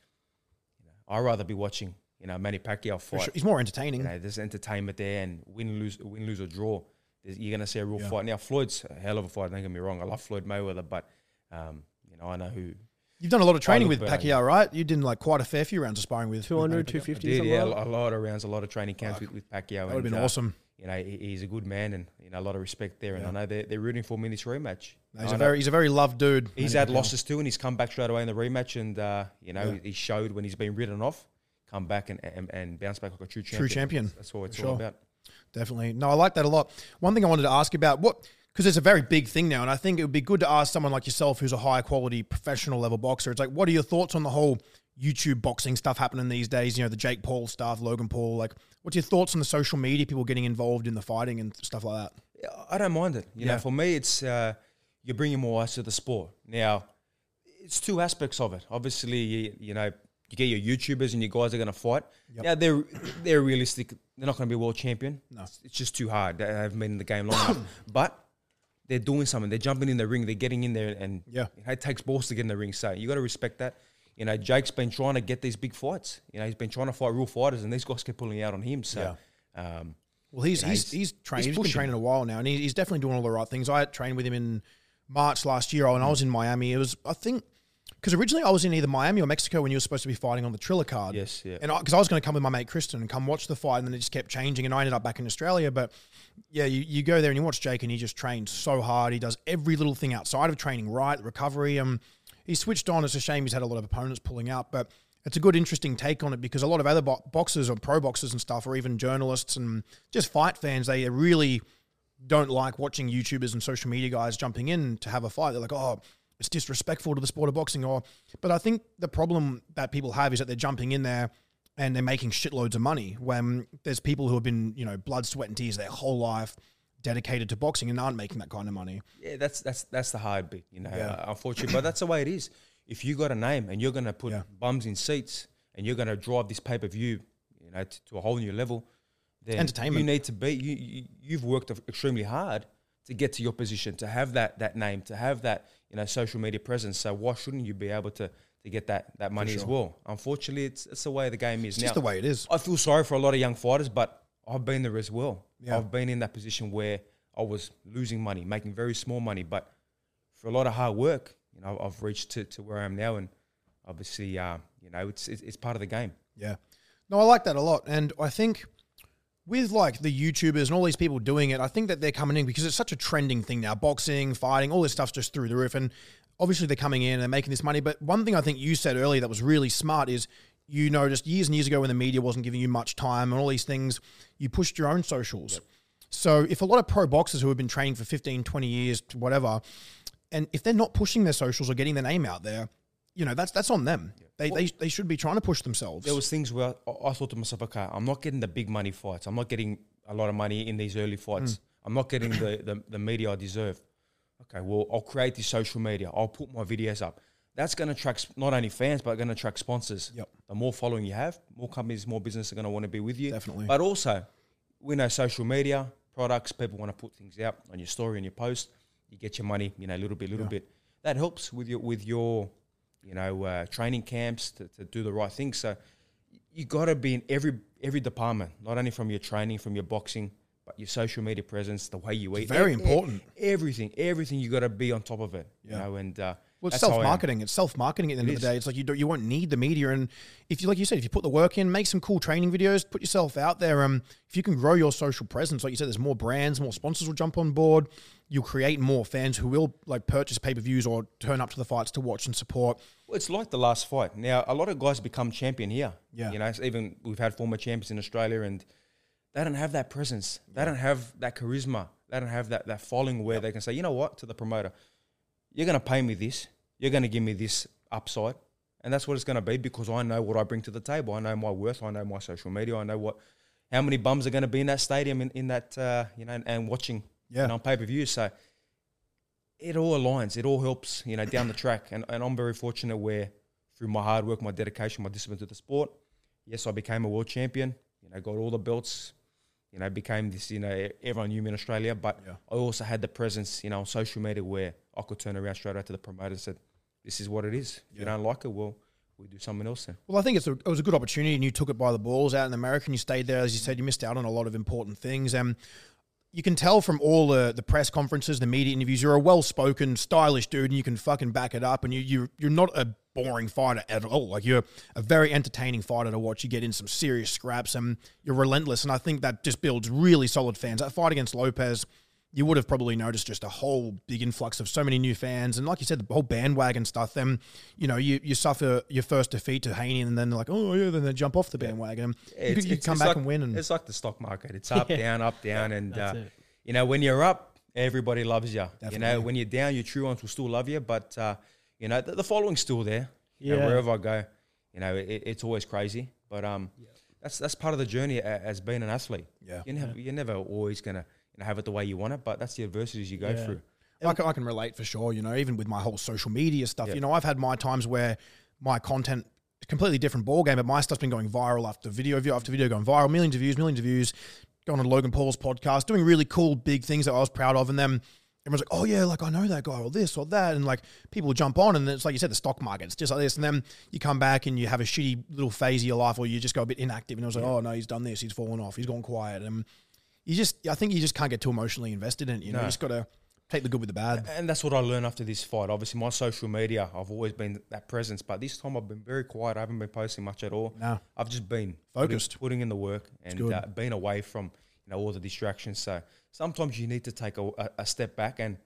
You know, I'd rather be watching, you know, Manny Pacquiao fight. Sure. He's more entertaining. You know, there's entertainment there and win, lose, win, lose or draw. You're going to see a real yeah. fight. Now, Floyd's a hell of a fight, don't get me wrong. I love Floyd Mayweather, but uh, Um, you know, I know who. You've done a lot of training with Pacquiao, right? You did like quite a fair few rounds of sparring with two hundred, two fifty. I did, yeah, a lot of rounds, a lot of training camps with, with Pacquiao. That would have been awesome. You know, he's a good man, and you know a lot of respect there. And yeah. I know they're, they're rooting for him in this rematch. No, he's, a very, he's a very loved dude. He's had losses too, and he's come back straight away in the rematch. And uh, you know, yeah. he showed when he's been ridden off, come back and and, and bounce back like a true champion. True champion. That's what it's all about. Definitely. No, I like that a lot. One thing I wanted to ask about what. Because it's a very big thing now, and I think it would be good to ask someone like yourself who's a high-quality, professional-level boxer. It's like, what are your thoughts on the whole YouTube boxing stuff happening these days? You know, the Jake Paul stuff, Logan Paul. Like, what's your thoughts on the social media, people getting involved in the fighting and stuff like that? I don't mind it. You yeah. know, for me, it's uh, you're bringing more eyes to the sport. Now, it's two aspects of it. Obviously, you, you know, you get your YouTubers and your guys are going to fight. Yep. Now, they're, they're realistic. They're not going to be a world champion. No. It's, it's just too hard. They haven't been in the game long enough. But... they're doing something. They're jumping in the ring. They're getting in there, and yeah. you know, it takes balls to get in the ring. So you got to respect that. You know, Jake's been trying to get these big fights. You know, he's been trying to fight real fighters, and these guys keep pulling out on him. So, yeah. um, well, he's you know, he's he's, he's training. He's, he's been training a while now, and he's definitely doing all the right things. I trained with him in March last year, and I was in Miami. It was, I think. Because originally I was in either Miami or Mexico when you were supposed to be fighting on the Triller card. Yes, yeah. And because I, I was going to come with my mate Kristen and come watch the fight, and then it just kept changing, and I ended up back in Australia. But yeah, you, you go there and you watch Jake, and he just trains so hard. He does every little thing outside of training, right? Recovery. Um, he switched on. It's a shame he's had a lot of opponents pulling out, but it's a good, interesting take on it, because a lot of other bo boxers or pro boxers and stuff, or even journalists and just fight fans, they really don't like watching YouTubers and social media guys jumping in to have a fight. They're like, oh, it's disrespectful to the sport of boxing. Or, but I think the problem that people have is that they're jumping in there and they're making shitloads of money, when there's people who have been, you know, blood, sweat and tears their whole life dedicated to boxing and aren't making that kind of money. Yeah, that's that's that's the hard bit, you know, yeah. uh, unfortunately. But that's the way it is. If you got a name and you're going to put yeah. bums in seats and you're going to drive this pay-per-view, you know, to a whole new level, then entertainment. You need to be, you, you, you've worked extremely hard to get to your position, to have that that name, to have that, you know, social media presence. So why shouldn't you be able to to get that that money sure. as well? Unfortunately, it's it's the way the game is. It's now, just the way it is. I feel sorry for a lot of young fighters, but I've been there as well. Yeah. I've been in that position where I was losing money, making very small money, but for a lot of hard work, you know, I've reached to, to where I am now, and obviously, uh, you know, it's, it's it's part of the game. Yeah, no, I like that a lot, and I think. With like the YouTubers and all these people doing it, I think that they're coming in because it's such a trending thing now. Boxing, fighting, all this stuff's just through the roof. And obviously they're coming in and they're making this money. But one thing I think you said earlier that was really smart is you noticed years and years ago when the media wasn't giving you much time and all these things, you pushed your own socials. Yep. So if a lot of pro boxers who have been training for fifteen, twenty years, whatever, and if they're not pushing their socials or getting their name out there, you know, that's that's on them. Yep. They, well, they they should be trying to push themselves. There was things where I, I thought to myself, okay, I'm not getting the big money fights. I'm not getting a lot of money in these early fights. Mm. I'm not getting the, the, the media I deserve. Okay, well, I'll create this social media. I'll put my videos up. That's going to attract not only fans, but going to attract sponsors. Yep. The more following you have, more companies, more business are going to want to be with you. Definitely. But also, we know social media, products, people want to put things out on your story, on your post. You get your money, you know, little bit, little yeah. bit. That helps with your with your... you know, uh, training camps to, to do the right thing. So you got to be in every every department, not only from your training, from your boxing, but your social media presence, the way you it's eat. Very e important. E everything, everything you got to be on top of it. Yeah. You know, and uh, well, it's self-marketing. It's self-marketing at the end of the day. It's like you don't, you won't need the media. And if you, like you said, if you put the work in, make some cool training videos, put yourself out there. Um, if you can grow your social presence, like you said, there's more brands, more sponsors will jump on board. You'll create more fans who will like purchase pay-per-views or turn up to the fights to watch and support. Well, it's like the last fight. Now, a lot of guys become champion here. Yeah. You know, even we've had former champions in Australia, and they don't have that presence. They don't have that charisma. They don't have that, that following where yep. they can say, you know what, to the promoter, you're going to pay me this. You're going to give me this upside. And that's what it's going to be, because I know what I bring to the table. I know my worth. I know my social media. I know what, how many bums are going to be in that stadium in, in that, uh, you know, and, and watching yeah. and on pay-per-view. So it all aligns. It all helps, you know, down the track. And, and I'm very fortunate where through my hard work, my dedication, my discipline to the sport, yes, I became a world champion. You know, got all the belts, you know, became this, you know, everyone knew me in Australia. But yeah. I also had the presence, you know, on social media where I could turn around straight out to the promoter and said, this is what it is. If yeah. you don't like it, well, we do something else then. Well, I think it's a, it was a good opportunity, and you took it by the balls out in America, and you stayed there. As you said, you missed out on a lot of important things. And you can tell from all the, the press conferences, the media interviews, you're a well-spoken, stylish dude, and you can fucking back it up. And you, you, you're not a boring fighter at all. Like, you're a very entertaining fighter to watch. You get in some serious scraps, and you're relentless. And I think that just builds really solid fans. That fight against Lopez, you would have probably noticed just a whole big influx of so many new fans. And like you said, the whole bandwagon stuff. Then, you know, you, you suffer your first defeat to Haney, and then they're like, oh, yeah, then they jump off the bandwagon. Yeah, you, you come it's back like, and win. And it's like the stock market. It's up, yeah. down, up, down. Yeah, and, uh, you know, when you're up, everybody loves you. Definitely. You know, when you're down, your true ones will still love you. But, uh, you know, the, the following's still there. You yeah. know, wherever I go, you know, it, it's always crazy. But um, yeah. that's that's part of the journey as being an athlete. Yeah, You're, never, yeah. you're never always going to. And have it the way you want it, but that's the adversities you go yeah. through. I can, I can relate for sure, you know, even with my whole social media stuff. Yep. You know, I've had my times where my content, completely different ball game, but my stuff's been going viral after video view after video going viral, millions of views, millions of views, going on Logan Paul's podcast, doing really cool big things that I was proud of. And then everyone's like, oh yeah, like I know that guy or this or that. And like people jump on, and it's like you said, the stock market's just like this. And then you come back and you have a shitty little phase of your life, or you just go a bit inactive. And I was like, yeah. oh no, he's done this, he's fallen off, he's gone quiet. And You just, I think you just can't get too emotionally invested in it. You know, no. you just got to take the good with the bad. And that's what I learned after this fight. Obviously, my social media, I've always been that presence, but this time I've been very quiet. I haven't been posting much at all. No. I've just been focused, putting, putting in the work, and uh, being away from you know all the distractions. So sometimes you need to take a, a step back, and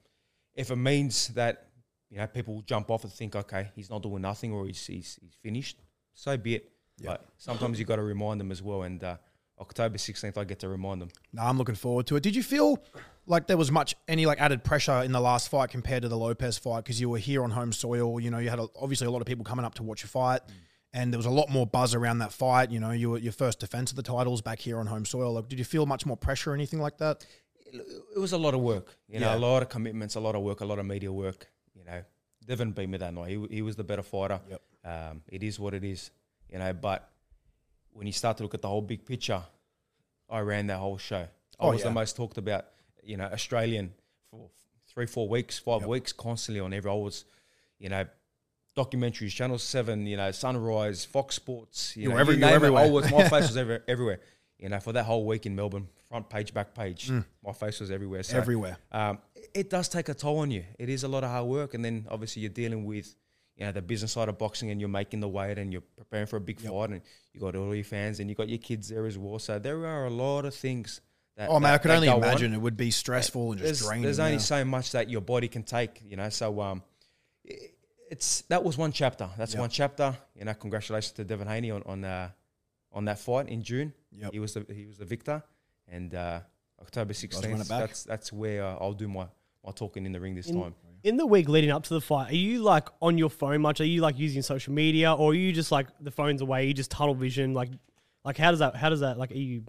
if it means that you know people will jump off and think, okay, he's not doing nothing, or he's he's, he's finished, so be it. Yeah. But sometimes you got to remind them as well, and. Uh, October sixteenth, I get to remind them. No, I'm looking forward to it. Did you feel like there was much, any like added pressure in the last fight compared to the Lopez fight? Because you were here on home soil, you know, you had a, obviously a lot of people coming up to watch your fight, mm. and there was a lot more buzz around that fight. You know, you were, your first defense of the titles back here on home soil. Like, did you feel much more pressure or anything like that? It was a lot of work, you know, yeah. a lot of commitments, a lot of work, a lot of media work. You know, Devin beat me that night. He, he was the better fighter. Yep. Um, it is what it is, you know, but when you start to look at the whole big picture, I ran that whole show. I oh, was yeah. the most talked about, you know, Australian for three, four weeks, five yep. weeks, constantly on every. I was, you know, documentaries, Channel seven, you know, Sunrise, Fox Sports. You, you know, were every, you you were everywhere. I was, my face was every, everywhere. You know, for that whole week in Melbourne, front page, back page, mm. my face was everywhere. So, everywhere. Um, it does take a toll on you. It is a lot of hard work. And then obviously you're dealing with, you know, the business side of boxing, and you're making the weight, and you're preparing for a big yep. fight, and you got all your fans, and you got your kids there as well. So there are a lot of things that. Oh that, man, I could only imagine on. It would be stressful and there's, just draining. There's only yeah. so much that your body can take, you know. So um, it, it's that was one chapter. That's yep. one chapter. You know, congratulations to Devin Haney on on uh, on that fight in June. Yep. He was the, he was the victor, and uh, October sixteenth. That's that's where uh, I'll do my my talking in the ring this in time. In the week leading up to the fight, are you like on your phone much? Are you like using social media, or are you just like the phone's away? You just tunnel vision, like, like how does that? How does that? Like, are you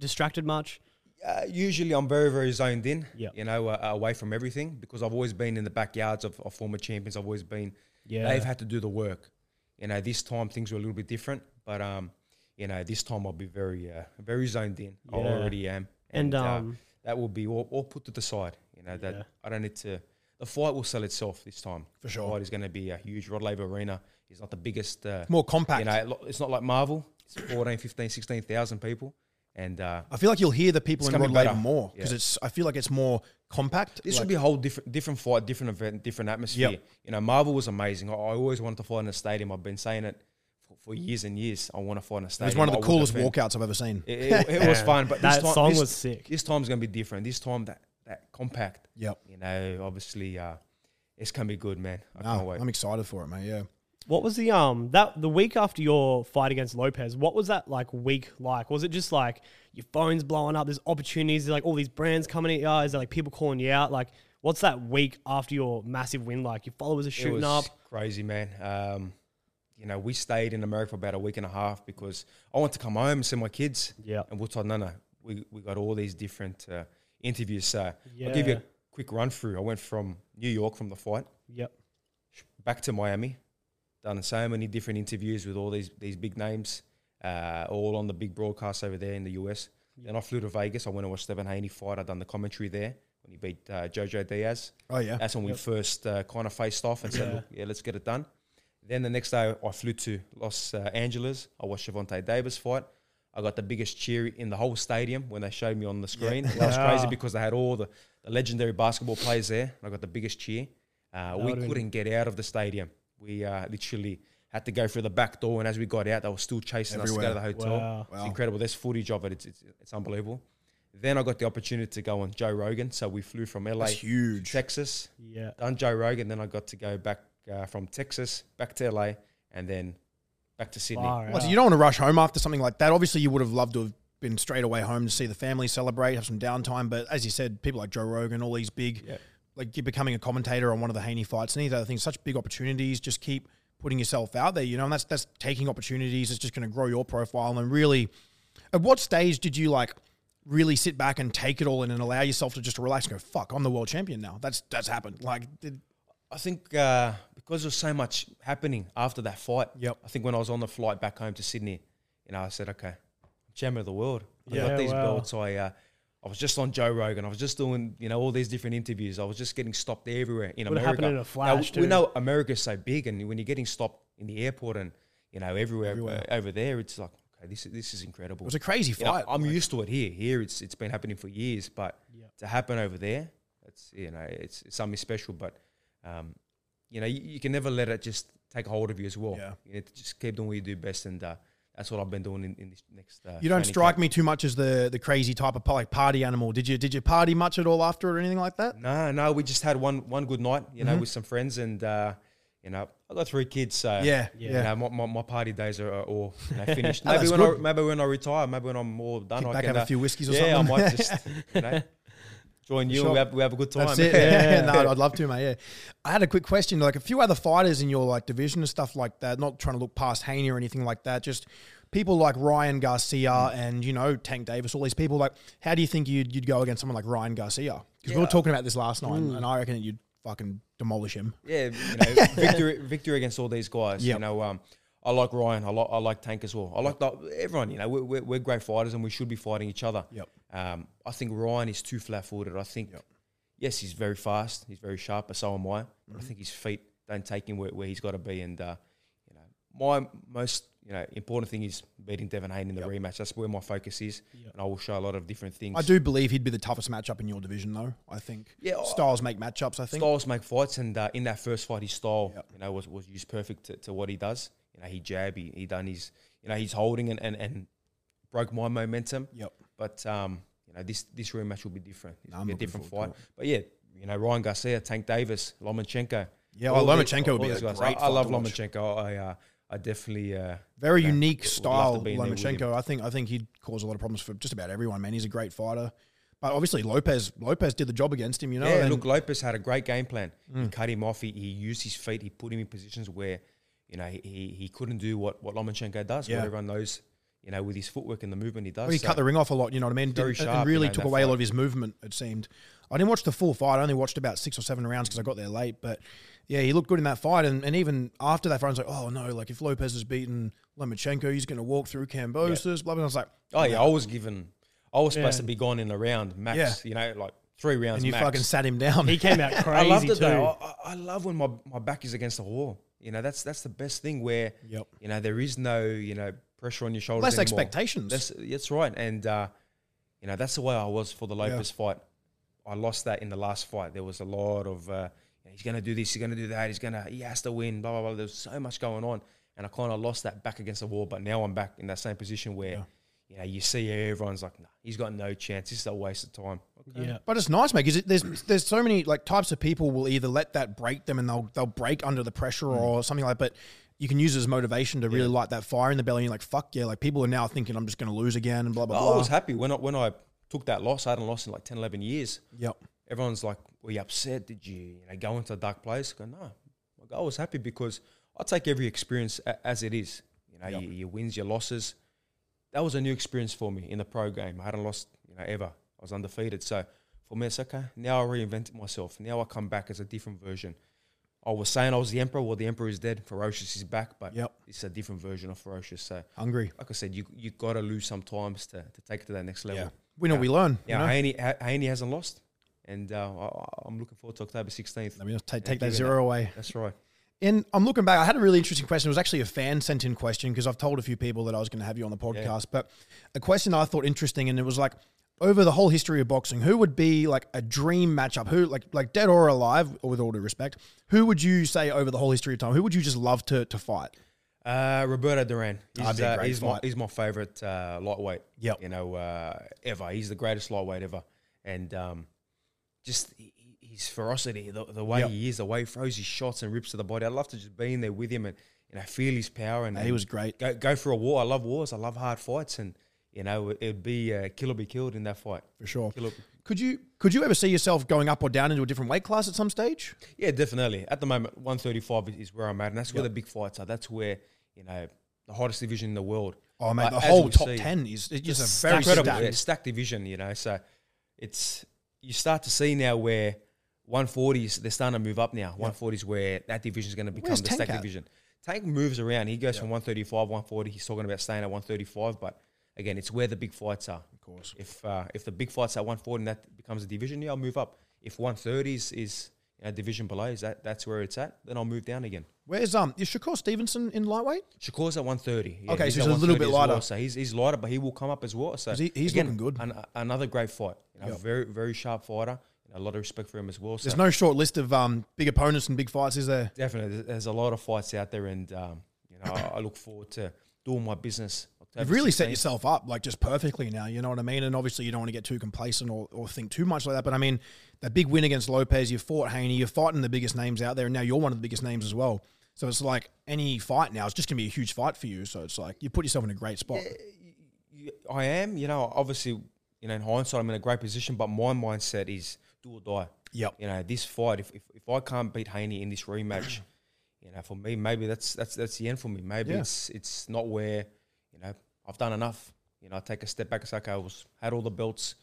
distracted much? Uh, usually, I'm very, very zoned in. Yeah, you know, uh, away from everything, because I've always been in the backyards of, of former champions. I've always been. Yeah, they've had to do the work. You know, this time things were a little bit different, but um, you know, this time I'll be very, uh, very zoned in. Yeah. I already am, and, and um, uh, that will be all, all put to the side. You know, that yeah. I don't need to. The fight will sell itself this time. For sure. The fight is going to be a huge. Rod Laver Arena is not the biggest. Uh, more compact. You know, it's not like Marvel. It's fourteen, fifteen, sixteen thousand people. And uh, I feel like you'll hear the people in Rod Laver more because yeah. it's. I feel like it's more compact. This like, would be a whole different different fight, different event, different atmosphere. Yep. You know, Marvel was amazing. I, I always wanted to fight in a stadium. I've been saying it for, for years and years. I want to fight in a stadium. It was one of the I coolest walkouts I've ever seen. It, it, it was fun. But that this time, song this, was sick. This time's going to be different. This time that. That compact, yep. You know, obviously, uh, it's gonna be good, man. I no, can't wait. I'm excited for it, man. Yeah. What was the um that the week after your fight against Lopez? What was that like week like? Was it just like your phone's blowing up? There's opportunities, like all these brands coming at you. Is there like people calling you out? Like, what's that week after your massive win like? Your followers are shooting it was up. Crazy, man. Um, you know, we stayed in America for about a week and a half because I wanted to come home and see my kids. Yeah. And we told no, no, we we got all these different. Uh, interviews. So yeah. I'll give you a quick run through. I went from New York from the fight, yep, back to Miami, done so many different interviews with all these these big names, uh, all on the big broadcast over there in the U S. Yep. Then I flew to Vegas. I went and watched Devin Haney fight. I done the commentary there when he beat uh, Jojo Diaz. Oh yeah, that's when yep. we first uh, kind of faced off and yeah. said, look, yeah, let's get it done. Then the next day I flew to Los uh, Angeles. I watched Gervonta Davis fight. I got the biggest cheer in the whole stadium when they showed me on the screen. Yeah. That was crazy because they had all the, the legendary basketball players there. I got the biggest cheer. Uh, we couldn't been... get out of the stadium. We uh, literally had to go through the back door, and as we got out, they were still chasing Everywhere. us to go to the hotel. Wow. It's wow. incredible. There's footage of it. It's, it's, it's unbelievable. Then I got the opportunity to go on Joe Rogan. So we flew from L A huge. to Texas, yeah. done Joe Rogan. Then I got to go back uh, from Texas, back to L A, and then back to Sydney. Well, so you don't want to rush home after something like that. Obviously, you would have loved to have been straight away home to see the family, celebrate, have some downtime. But as you said, people like Joe Rogan, all these big... Yeah. Like you're becoming a commentator on one of the Haney fights and these other things, such big opportunities. Just keep putting yourself out there, you know, and that's that's taking opportunities. It's just going to grow your profile. And really, at what stage did you like really sit back and take it all in and allow yourself to just relax and go, fuck, I'm the world champion now? That's that's happened. Like, did I think uh, because there's so much happening after that fight. Yep. I think when I was on the flight back home to Sydney, you know, I said, okay, champion of the world. I yeah, got these wow. belts. I. Uh, I was just on Joe Rogan. I was just doing, you know, all these different interviews. I was just getting stopped everywhere in America. What happened in a flash, too. We know America's so big, and when you're getting stopped in the airport and, you know, everywhere, everywhere. over there, it's like, okay, this, this is incredible. It was a crazy fight. You know, I'm like, used to it here. Here, it's it's been happening for years, but yeah. to happen over there, it's, you know, it's, it's something special. But, um, you know, you, you can never let it just take hold of you as well. Yeah. You need to just keep doing what you do best and, uh, that's what I've been doing in, in this next. Uh, you don't strike camp. me too much as the the crazy type of like party animal. Did you did you party much at all after or anything like that? No, no, we just had one one good night, you know, mm-hmm. with some friends, and uh, you know, I got three kids, so yeah, yeah. You know, my, my, my party days are, are all you know, finished. Maybe oh, when good. I maybe when I retire, maybe when I'm all done, Kick I back can have uh, a few whiskeys or yeah, something. Yeah, I might just you know join you. Sure. And we have we have a good time. That's it. yeah. yeah, no, I'd love to, mate. Yeah, I had a quick question. Like a few other fighters in your like division and stuff like that. Not trying to look past Haney or anything like that. Just people like Ryan Garcia and you know Tank Davis. All these people. Like, how do you think you'd you'd go against someone like Ryan Garcia? Because yeah. we were talking about this last night, mm. and I reckon that you'd fucking demolish him. Yeah, you know, victory victory against all these guys. Yep. You know, um, I like Ryan. I like I like Tank as well. I like the, everyone. You know, we're, we're we're great fighters, and we should be fighting each other. Yep. Um, I think Ryan is too flat-footed. I think, yep. yes, he's very fast. He's very sharp, but so am I. But mm-hmm. I think his feet don't take him where, where he's got to be. And, uh, you know, my most you know important thing is beating Devin Haney in the yep. rematch. That's where my focus is. Yep. And I will show a lot of different things. I do believe he'd be the toughest matchup in your division, though, I think. Yeah, styles I, make matchups, I think. Styles make fights. And uh, in that first fight, his style yep. you know, was, was used perfect to, to what he does. You know, he jab, he, he done his, you know, he's holding and, and, and broke my momentum. Yep. But, um, you know, this, this rematch will be different. It'll no, be a different fight. But, yeah, you know, Ryan Garcia, Tank Davis, Lomachenko. Yeah, well, Lomachenko these, would be a great fight. I, I love Lomachenko. I uh, I definitely... Uh, Very you know, unique style, Lomachenko. I think I think he'd cause a lot of problems for just about everyone, man. He's a great fighter. But obviously, Lopez Lopez did the job against him, you know. Yeah, and look, Lopez had a great game plan. Mm. He cut him off. He, he used his feet. He put him in positions where, you know, he, he couldn't do what, what Lomachenko does. Yeah. What everyone knows... You know, with his footwork and the movement he does. Well, he so cut the ring off a lot, you know what I mean? Very sharp, and really you know, took away fight. a lot of his movement, it seemed. I didn't watch the full fight. I only watched about six or seven rounds because I got there late. But, yeah, he looked good in that fight. And, and even after that fight, I was like, oh, no, like if Lopez has beaten Lomachenko, he's going to walk through Kambosos. Yeah. Blah, blah, blah. I was like, oh, yeah, I was given – I was supposed yeah. to be gone in a round max, yeah. you know, like three rounds and you max. Fucking sat him down. He came out crazy I loved it, too. Though. I, I love when my, my back is against the wall. You know, that's that's the best thing where, yep. you know, there is no, you know – pressure on your shoulders. Less anymore. expectations. That's, that's right. And, uh, you know, that's the way I was for the Lopez yeah. fight. I lost that in the last fight. There was a lot of, uh, he's going to do this, he's going to do that, he's going to, he has to win, blah, blah, blah. There's so much going on. And I kind of lost that back against the wall. But now I'm back in that same position where, yeah. you know, you see everyone's like, nah, he's got no chance. This is a waste of time. Okay. Yeah, but it's nice, mate, because there's there's so many like types of people will either let that break them and they'll they'll break under the pressure mm. or something like that. But you can use it as motivation to really yeah. light that fire in the belly and like, fuck yeah, like people are now thinking I'm just going to lose again and blah, blah, blah. I was happy when I, when I took that loss. I hadn't lost in like ten, eleven years. Yep. Everyone's like, were you upset? Did you, you know, go into a dark place? I go, no. I was happy because I take every experience a, as it is. You know, yep. your, your wins, your losses. That was a new experience for me in the pro game. I hadn't lost, you know, ever. I was undefeated. So for me, it's okay. Now I reinvented myself. Now I come back as a different version. I was saying I was the emperor. Well, the emperor is dead. Ferocious is back, but yep. it's a different version of Ferocious. So hungry. Like I said, you you got to lose sometimes to, to take it to that next level. Yeah. We know uh, we learn. Yeah, you know? Haney, Haney hasn't lost. And uh, I, I'm looking forward to October sixteenth. Let me just take, take that zero away. That's right. And I'm looking back, I had a really interesting question. It was actually a fan sent in question because I've told a few people that I was going to have you on the podcast, yeah. but a question that I thought interesting, and it was like, over the whole history of boxing, who would be like a dream matchup? Who, like, like dead or alive, with all due respect, who would you say over the whole history of time, who would you just love to to fight? Uh, Roberto Duran. He's, uh, he's my he's my favorite uh, lightweight. Yeah, you know, uh, ever. He's the greatest lightweight ever, and um, just his ferocity, the, the way yep. he is, the way he throws his shots and rips to the body. I'd love to just be in there with him and you know feel his power. And, and he was great. Go go for a war. I love wars. I love hard fights and. You know, it'd be uh, kill or be killed in that fight. For sure. Kill or could you could you ever see yourself going up or down into a different weight class at some stage? Yeah, definitely. At the moment, one thirty-five is where I'm at, and that's yep. where the big fights are. That's where, you know, the hottest division in the world. Oh, man, uh, the whole top see, ten is it's just, just a very stacked, incredible, yeah, stacked division, you know. So it's you start to see now where one forties, they're starting to move up now. Yep. one forties where that division is going to become Where's the Tank stacked at? division. Tank moves around. He goes yep. from one thirty-five, one forty. He's talking about staying at one thirty-five, but... Again, it's where the big fights are. Of course. If uh, if the big fights are one forty and that becomes a division, yeah, I'll move up. If one thirty is, is you know, division below, is that that's where it's at, then I'll move down again. Where's um is Shakur Stevenson in lightweight? Shakur's at one thirty. Yeah, okay, he's so he's a little bit lighter. Well, so he's he's lighter, but he will come up as well. So he, he's again, looking good. An, another great fight. You know, yep. Very very sharp fighter. You know, a lot of respect for him as well. So. There's no short list of um big opponents and big fights, is there? Definitely, there's a lot of fights out there, and um you know I, I look forward to doing my business. You've really set yourself up like just perfectly now, you know what I mean? And obviously you don't want to get too complacent or, or think too much like that. But I mean, that big win against Lopez, you fought Haney, you're fighting the biggest names out there, and now you're one of the biggest names as well. So it's like any fight now, it's just going to be a huge fight for you. So it's like you put yourself in a great spot. Yeah, I am, you know, obviously, you know, in hindsight, I'm in a great position, but my mindset is do or die. Yep. You know, this fight, if, if, if I can't beat Haney in this rematch, you know, for me, maybe that's that's that's the end for me. Maybe yeah. it's it's not where... You know, I've done enough. You know, I take a step back and say, okay, I was, had all the belts.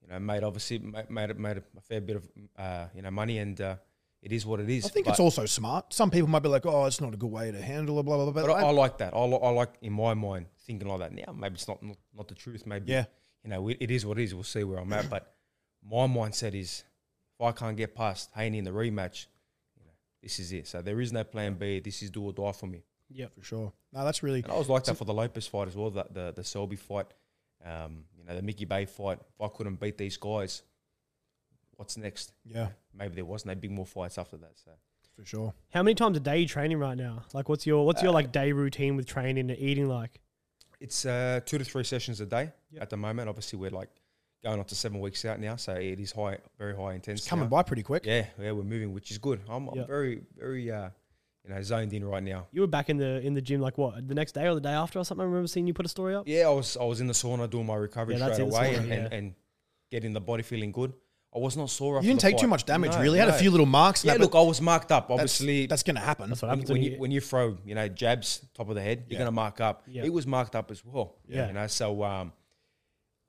You know, made obviously made made, made a fair bit of uh, you know money, and uh, it is what it is. I think but it's also smart. Some people might be like, oh, it's not a good way to handle it, blah blah blah. But, but I, I like that. I, I like in my mind thinking like that. Now, maybe it's not not, not the truth. Maybe yeah. You know, it, it is what it is. We'll see where I'm at. But my mindset is, if I can't get past Haney in the rematch, you know, this is it. So there is no plan B. This is do or die for me. Yeah, for sure. No, that's really... And I was like that for the Lopez fight as well, the, the, the Selby fight, um, you know, the Mickey Bay fight. If I couldn't beat these guys, what's next? Yeah. Maybe there wasn't a big more fights after that, so... For sure. How many times a day are you training right now? Like, what's your, what's uh, your like, day routine with training and eating like? It's uh, two to three sessions a day yep. at the moment. Obviously, we're, like, going up to seven weeks out now, so it is high, very high intensity. It's coming now. by pretty quick. Yeah, yeah, we're moving, which is good. I'm, yep. I'm very, very... Uh, You know, zoned in right now. You were back in the in the gym like what, the next day or the day after or something? I remember seeing you put a story up. Yeah, I was I was in the sauna doing my recovery yeah, straight away sauna, and, yeah. and, and getting the body feeling good. I was not sore. You didn't take fight. too much damage, no, really. No. Had a few little marks. Yeah, that, look, I was marked up. Obviously, that's, that's going to happen. That's what happens when, when, when you when you throw you know jabs top of the head. Yeah. You're going to mark up. Yeah. It was marked up as well. Yeah, you know. So um,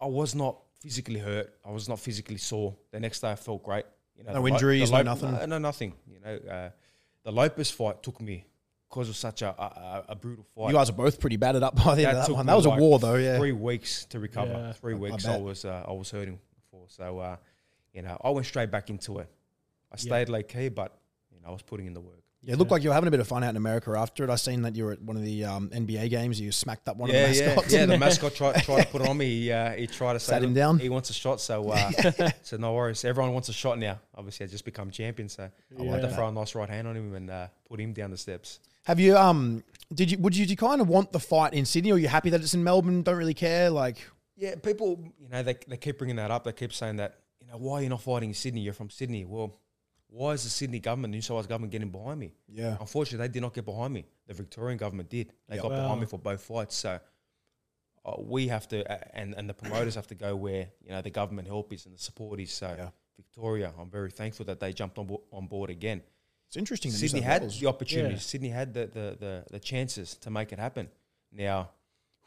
I was not physically hurt. I was not physically sore. The next day I felt great. You know, no the, injuries, the no nothing. No, no nothing. You know. Uh, The Lopez fight took me because of such a, a, a brutal fight. You guys are both pretty battered up by the that end of that one. That was like a war, though. Yeah, three weeks to recover. Yeah, three weeks I, I was uh, I was hurting for. So uh, you know, I went straight back into it. I stayed yeah. low key, but you know, I was putting in the work. Yeah, it looked yeah. like you were having a bit of fun out in America after it. I seen that you were at one of the um, N B A games. You smacked up one yeah, of the mascots. Yeah, yeah. The mascot tried, tried to put it on me. He, uh, he tried to sat him down. He wants a shot, so uh, so no worries. Everyone wants a shot now. Obviously, I just become champion, so yeah. I wanted to throw a nice right hand on him and uh, put him down the steps. Have you um? Did you would you, you kind of want the fight in Sydney, or are you happy that it's in Melbourne? Don't really care. Like yeah, people, you know, they they keep bringing that up. They keep saying that you know why you're not fighting in Sydney. You're from Sydney. Well. Why is the Sydney government, New South Wales government getting behind me? Yeah. Unfortunately, they did not get behind me. The Victorian government did. They yep. got wow. behind me for both fights. So uh, we have to, uh, and, and the promoters have to go where, you know, the government help is and the support is. So yeah. Victoria, I'm very thankful that they jumped on, bo on board again. It's interesting. Sydney had models. the opportunity. Yeah. Sydney had the, the, the, the chances to make it happen. Now,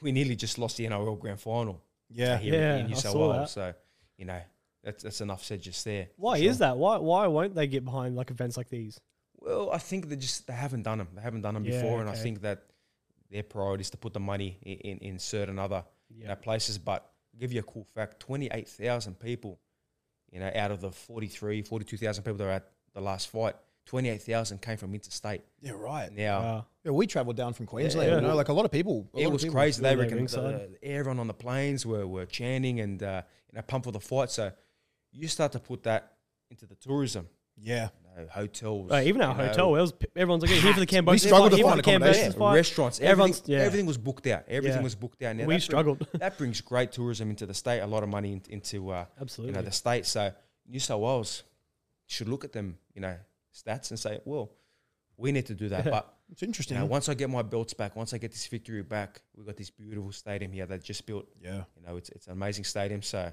we nearly just lost the N R L grand final. Yeah. Here yeah. in New South Wales. So, you know. That's, that's enough said just there. Why sure. is that? Why why won't they get behind like events like these? Well, I think they just they haven't done them. They haven't done them yeah, before, okay. and I think that their priority is to put the money in in, in certain other yeah. you know, places. But I'll give you a cool fact: twenty eight thousand people, you know, out of the forty three, forty two thousand people that were at the last fight, twenty-eight thousand came from interstate. Yeah, right. Yeah. Wow. Yeah, we travelled down from Queensland. Yeah, yeah. You know, like a lot of people. It was people crazy. They reckon the, everyone on the planes were, were chanting and uh, you know, pump for the fight. So you start to put that into the tourism. Yeah. You know, hotels. Right, even our hotel. Know, was, everyone's like, here for the Cambodian. We struggled to find accommodations. Yeah. Restaurants. Everything, yeah. everything was booked out. Everything yeah. was booked out. Now, we that struggled. Brings, that brings great tourism into the state, a lot of money in, into uh, Absolutely. You know, the state. So New South Wales should look at them, you know, stats and say, well, we need to do that. But it's interesting. You know, once I get my belts back, once I get this victory back, we've got this beautiful stadium here that just built. Yeah. You know, it's it's an amazing stadium. So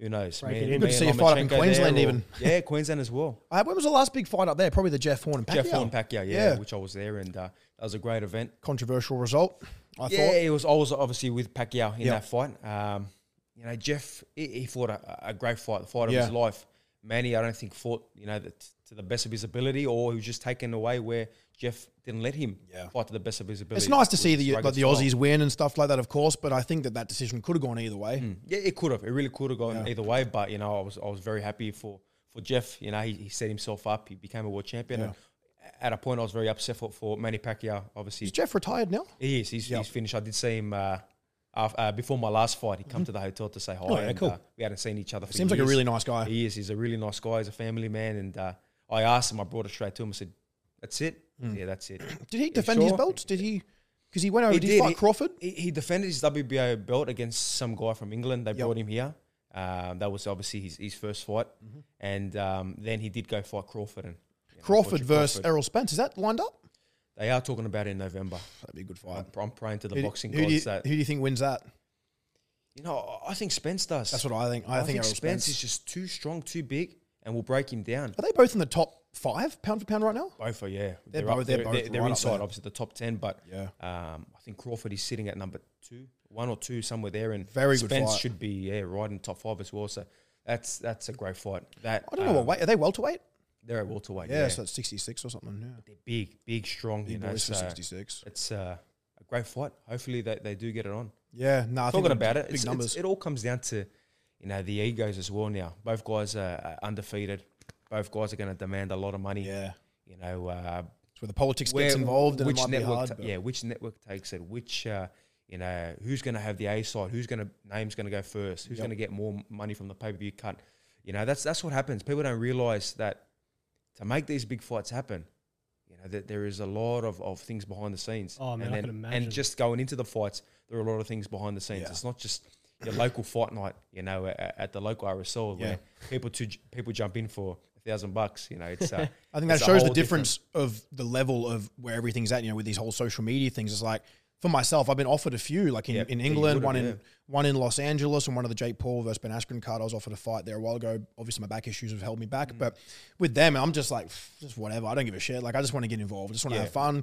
who knows? Man, good to see you fight up in Queensland even. Yeah, Queensland as well. Uh, when was the last big fight up there? Probably the Jeff Horn and Pacquiao. Jeff Horn and Pacquiao, yeah, yeah. which I was there, and uh, that was a great event. Controversial result, I yeah, thought. Yeah, it was always obviously with Pacquiao in yep. that fight. Um, you know, Jeff, he, he fought a, a great fight, the fight yeah. of his life. Manny, I don't think fought, you know, the, to the best of his ability, or he was just taken away where Jeff didn't let him yeah. fight to the best of his ability. It's nice to see the like the Aussies well. win and stuff like that, of course, but I think that that decision could have gone either way. Mm. Yeah, it could have. It really could have gone yeah. either way, but, you know, I was I was very happy for, for Jeff. You know, he, he set himself up. He became a world champion. Yeah. And at a point, I was very upset for, for Manny Pacquiao, obviously. Is Jeff retired now? He is. He's, yep. he's finished. I did see him... Uh, Uh, before my last fight, he come mm-hmm. to the hotel to say hi. Oh, yeah, and, cool. Uh, we hadn't seen each other for Seems years. Like a really nice guy. He is. He's a really nice guy. He's a family man. And uh, I asked him, I brought it straight to him. I said, that's it? Mm. Yeah, that's it. Did he yeah, defend sure. his belts? Did he? Because he went over, he did he fight he, Crawford? He, he defended his W B O belt against some guy from England. They yep. brought him here. Um, that was obviously his, his first fight. Mm-hmm. And um, then he did go fight Crawford. And, you know, Crawford versus Crawford. Errol Spence. Is that lined up? They are talking about it in November. That'd be a good fight. I'm, I'm praying to the who boxing do, gods. You, that, who do you think wins that? You know, I think Spence does. That's what I think. I, I think, think Spence, Spence is just too strong, too big, and will break him down. Are they both in the top five, pound for pound, right now? Both are, yeah. They're, they're, both, up, they're, they're, both they're, they're right inside, obviously, the top ten. But yeah. um, I think Crawford is sitting at number two, one or two, somewhere there. And Very Spence good fight. should be yeah, right in top five as well. So that's that's a great fight. That I don't know um, what weight. Are they welterweight? They're at welterweight. Yeah, yeah, so it's sixty-six or something. Yeah. They're big, big, strong. Big you know, so sixty-six. It's uh, a great fight. Hopefully they, they do get it on. Yeah, no, nah, talking about it, big it's, numbers. It's, it all comes down to you know the egos as well. Now both guys are undefeated. Both guys are going to demand a lot of money. Yeah, you know, uh, it's where the politics where, gets involved. Which and it might network? Be hard, yeah, which network takes it? Which uh, you know, who's going to have the A side? Who's going to name's going to go first? Who's yep. going to get more money from the pay per view cut? You know, that's that's what happens. People don't realize that. To make these big fights happen, you know, that there is a lot of, of things behind the scenes. Oh, man, and then, I can imagine. And just going into the fights, there are a lot of things behind the scenes. Yeah. It's not just your local fight night, you know, at, at the local R S L yeah. where people to, people jump in for a thousand bucks. You know, it's. Uh, I think that shows the difference different. of the level of where everything's at. You know, with these whole social media things, it's like for myself, I've been offered a few, like in, yeah, in England, one in yeah. one in Los Angeles, and one of the Jake Paul versus Ben Askren card. I was offered a fight there a while ago. Obviously, my back issues have held me back, mm. but with them, I'm just like, just whatever. I don't give a shit. Like, I just want to get involved. I just want to yeah. have fun.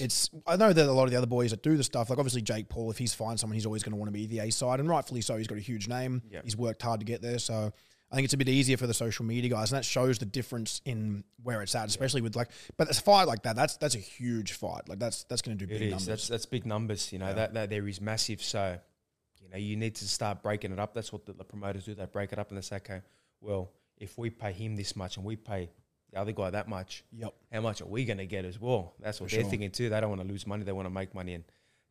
It's I know that a lot of the other boys that do the stuff, like obviously Jake Paul, if he's finding someone, he's always going to want to be the A side, and rightfully so. He's got a huge name. Yeah. He's worked hard to get there, so. I think it's a bit easier for the social media guys, and that shows the difference in where it's at, especially yeah. with like. But a fight like that, that's that's a huge fight. Like that's that's going to do it big is. numbers. That's that's big numbers. You know yeah. that that there is massive. So, you know, you need to start breaking it up. That's what the, the promoters do. They break it up and they say, okay, well, if we pay him this much and we pay the other guy that much, yep. how much are we going to get as well? That's what for they're sure. thinking too. They don't want to lose money. They want to make money. And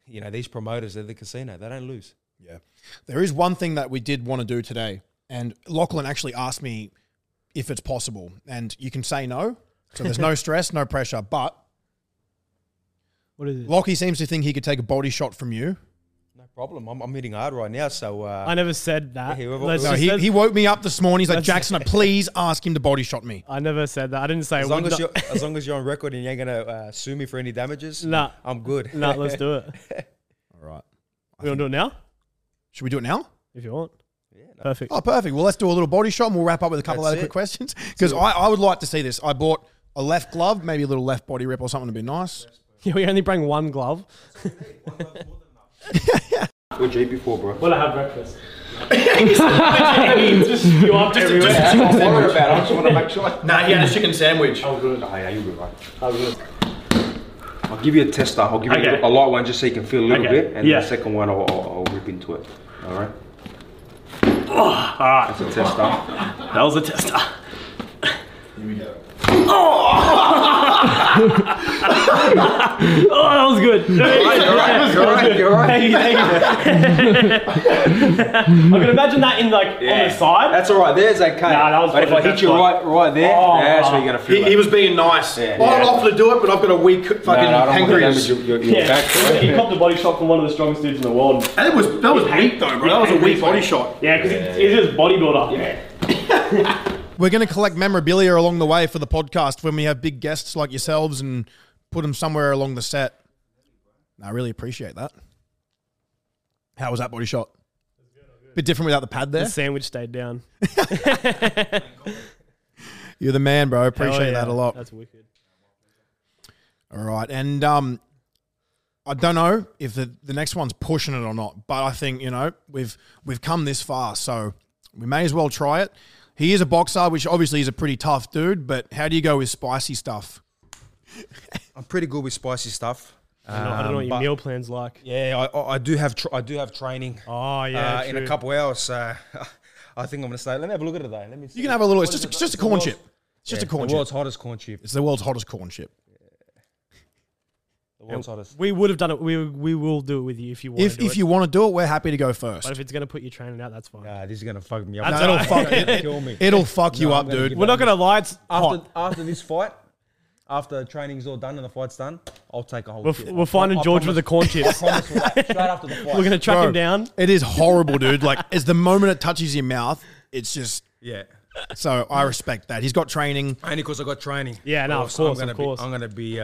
you know, these promoters, they're the casino. They don't lose. Yeah, there is one thing that we did want to do today. And Lachlan actually asked me if it's possible. And you can say no. So there's no stress, no pressure. But what is it? Lockie seems to think he could take a body shot from you. No problem. I'm, I'm hitting hard right now. So uh, I never said that. Yeah, whoever, no, he, he woke me up this morning. He's like, Jackson, please ask him to body shot me. I never said that. I didn't say as it long as, you're, as long as you're on record and you ain't going to uh, sue me for any damages, nah. I'm good. Nah, let's do it. All right. We want to do it now? Should we do it now? If you want. Yeah, no. Perfect. Oh, perfect. Well, let's do a little body shot and we'll wrap up with a couple That's other it. quick questions. Because I, I would like to see this. I bought a left glove, maybe a little left body rip or something to be nice. Yeah, we only bring one glove. What'd you eat before, bro? Well, I had breakfast. You up everywhere. That's what I'm worried about. I just want to make sure. I... Nah, he had a chicken sandwich. Oh, good. Oh, yeah, you'll be right. Oh, good. I'll give you a tester. I'll give okay. you a light one just so you can feel a little okay. bit. And yeah. the second one, I'll, I'll, I'll rip into it. All right? Oh, all right. That's a tester. That was a tester. Here we go. Oh! Oh, that was good. I can imagine that in like yeah. on the side. That's all right. There's that okay. Nah, that was but if I hit you like, right, right there, oh, that's uh, where you're gonna feel. He, like. he was being nice. Yeah, yeah. I'll offer to do it, but I've got a weak fucking no, no, pancreas. Your, your, your yeah. back, right? He copped a body shot from one of the strongest dudes in the world. And it was that was weak though, bro. That was a weak body shot. Yeah, because he's just bodybuilder. Yeah. We're going to collect memorabilia along the way for the podcast when we have big guests like yourselves and put them somewhere along the set. I really appreciate that. How was that body shot? Bit different without the pad there. The sandwich stayed down. You're the man, bro. Appreciate oh, yeah. that a lot. That's wicked. All right. And um, I don't know if the, the next one's pushing it or not, but I think, you know, we've we've come this far, so we may as well try it. He is a boxer, which obviously is a pretty tough dude, but how do you go with spicy stuff? I'm pretty good with spicy stuff. I don't know, um, I don't know what your meal plan's like. Yeah, I, I do have tr I do have training. Oh, yeah, uh, in a couple hours, so I think I'm going to say, let me have a look at it though. Let me see. You can have a look. It's just, it's just a corn chip. It's just yeah, a corn chip. It's the world's hottest corn chip. It's the world's hottest corn chip. The world's hottest. We would have done it. We we will do it with you if you want. If to do if it. you want to do it, we're happy to go first. But if it's gonna put your training out, that's fine. Nah, this is gonna fuck me up. No, it'll, right. fuck, it, it, it'll fuck no, you I'm up, dude. We're not gonna lie. It's after hot. after this fight, after training's all done and the fight's done, I'll take a whole. We're, we're finding I'll, George with the corn chips. I promise we'll, straight after the fight, we're gonna track Bro, him down. It is horrible, dude. Like, as the moment it touches your mouth, it's just yeah. So I respect that. He's got training. Only because I got training. Yeah, no, of course, of course. I'm gonna be.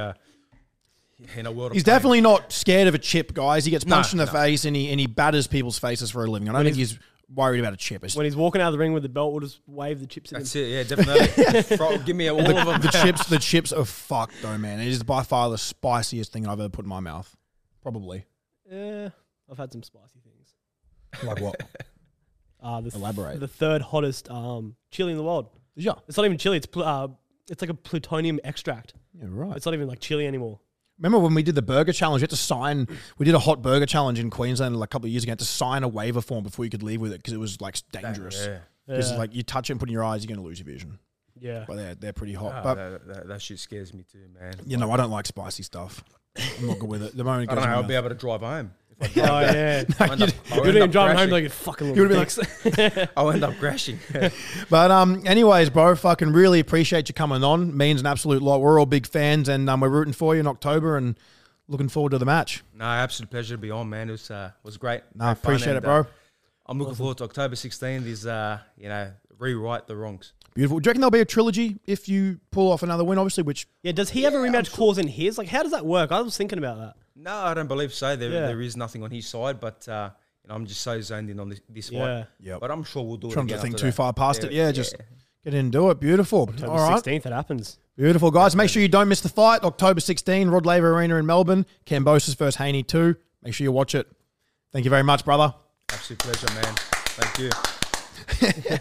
In a world he's of definitely not scared of a chip, guys. He gets punched no, in the no. face and he, and he batters people's faces for a living. I don't when think he's, he's worried about a chip. It's when he's walking out of the ring with the belt, we'll just wave the chips at That's him. That's it, yeah, definitely. Give me all the, of them. The chips, the chips are fucked though, man. It is by far the spiciest thing I've ever put in my mouth. Probably. Yeah, I've had some spicy things. Like what? uh, the Elaborate. Th the third hottest um, chili in the world. Yeah. It's not even chili. It's, uh, it's like a plutonium extract. Yeah, right. It's not even like chili anymore. Remember when we did the burger challenge, you had to sign, we did a hot burger challenge in Queensland a couple of years ago, you had to sign a waiver form before you could leave with it because it was like dangerous. Because yeah. yeah. it's like you touch it and put it in your eyes, you're going to lose your vision. Yeah. But they're, they're pretty hot. Oh, but that, that, that shit scares me too, man. You know, I don't like spicy stuff. I'm not good with it. The moment it goes I don't know, I'll be able to drive home. If I drive oh, yeah. no, you would be driving home like a fucking little bitch. I'll end up crashing. But um, anyways, bro, fucking really appreciate you coming on. Means an absolute lot. We're all big fans and um, we're rooting for you in October and looking forward to the match. No, absolute pleasure to be on, man. It was, uh, was great. No, I appreciate it, bro. Uh, I'm looking awesome. forward to October sixteenth is, uh, you know, rewrite the wrongs. Beautiful. Do you reckon there'll be a trilogy if you pull off another win, obviously, which... Yeah, does he yeah, have a rematch clause in his? Like, how does that work? I was thinking about that. No, I don't believe so. There, yeah. there is nothing on his side, but uh, you know, I'm just so zoned in on this, this yeah. fight. Yep. But I'm sure we'll do it again. Trying to think too that. far past yeah, it. Yeah, yeah, just get in and do it. Beautiful. October sixteenth, right. It happens. Beautiful, guys. Make sure you don't miss the fight. October sixteenth, Rod Laver Arena in Melbourne. Kambosos versus Haney two. Make sure you watch it. Thank you very much, brother. Absolute pleasure, man. Thank you.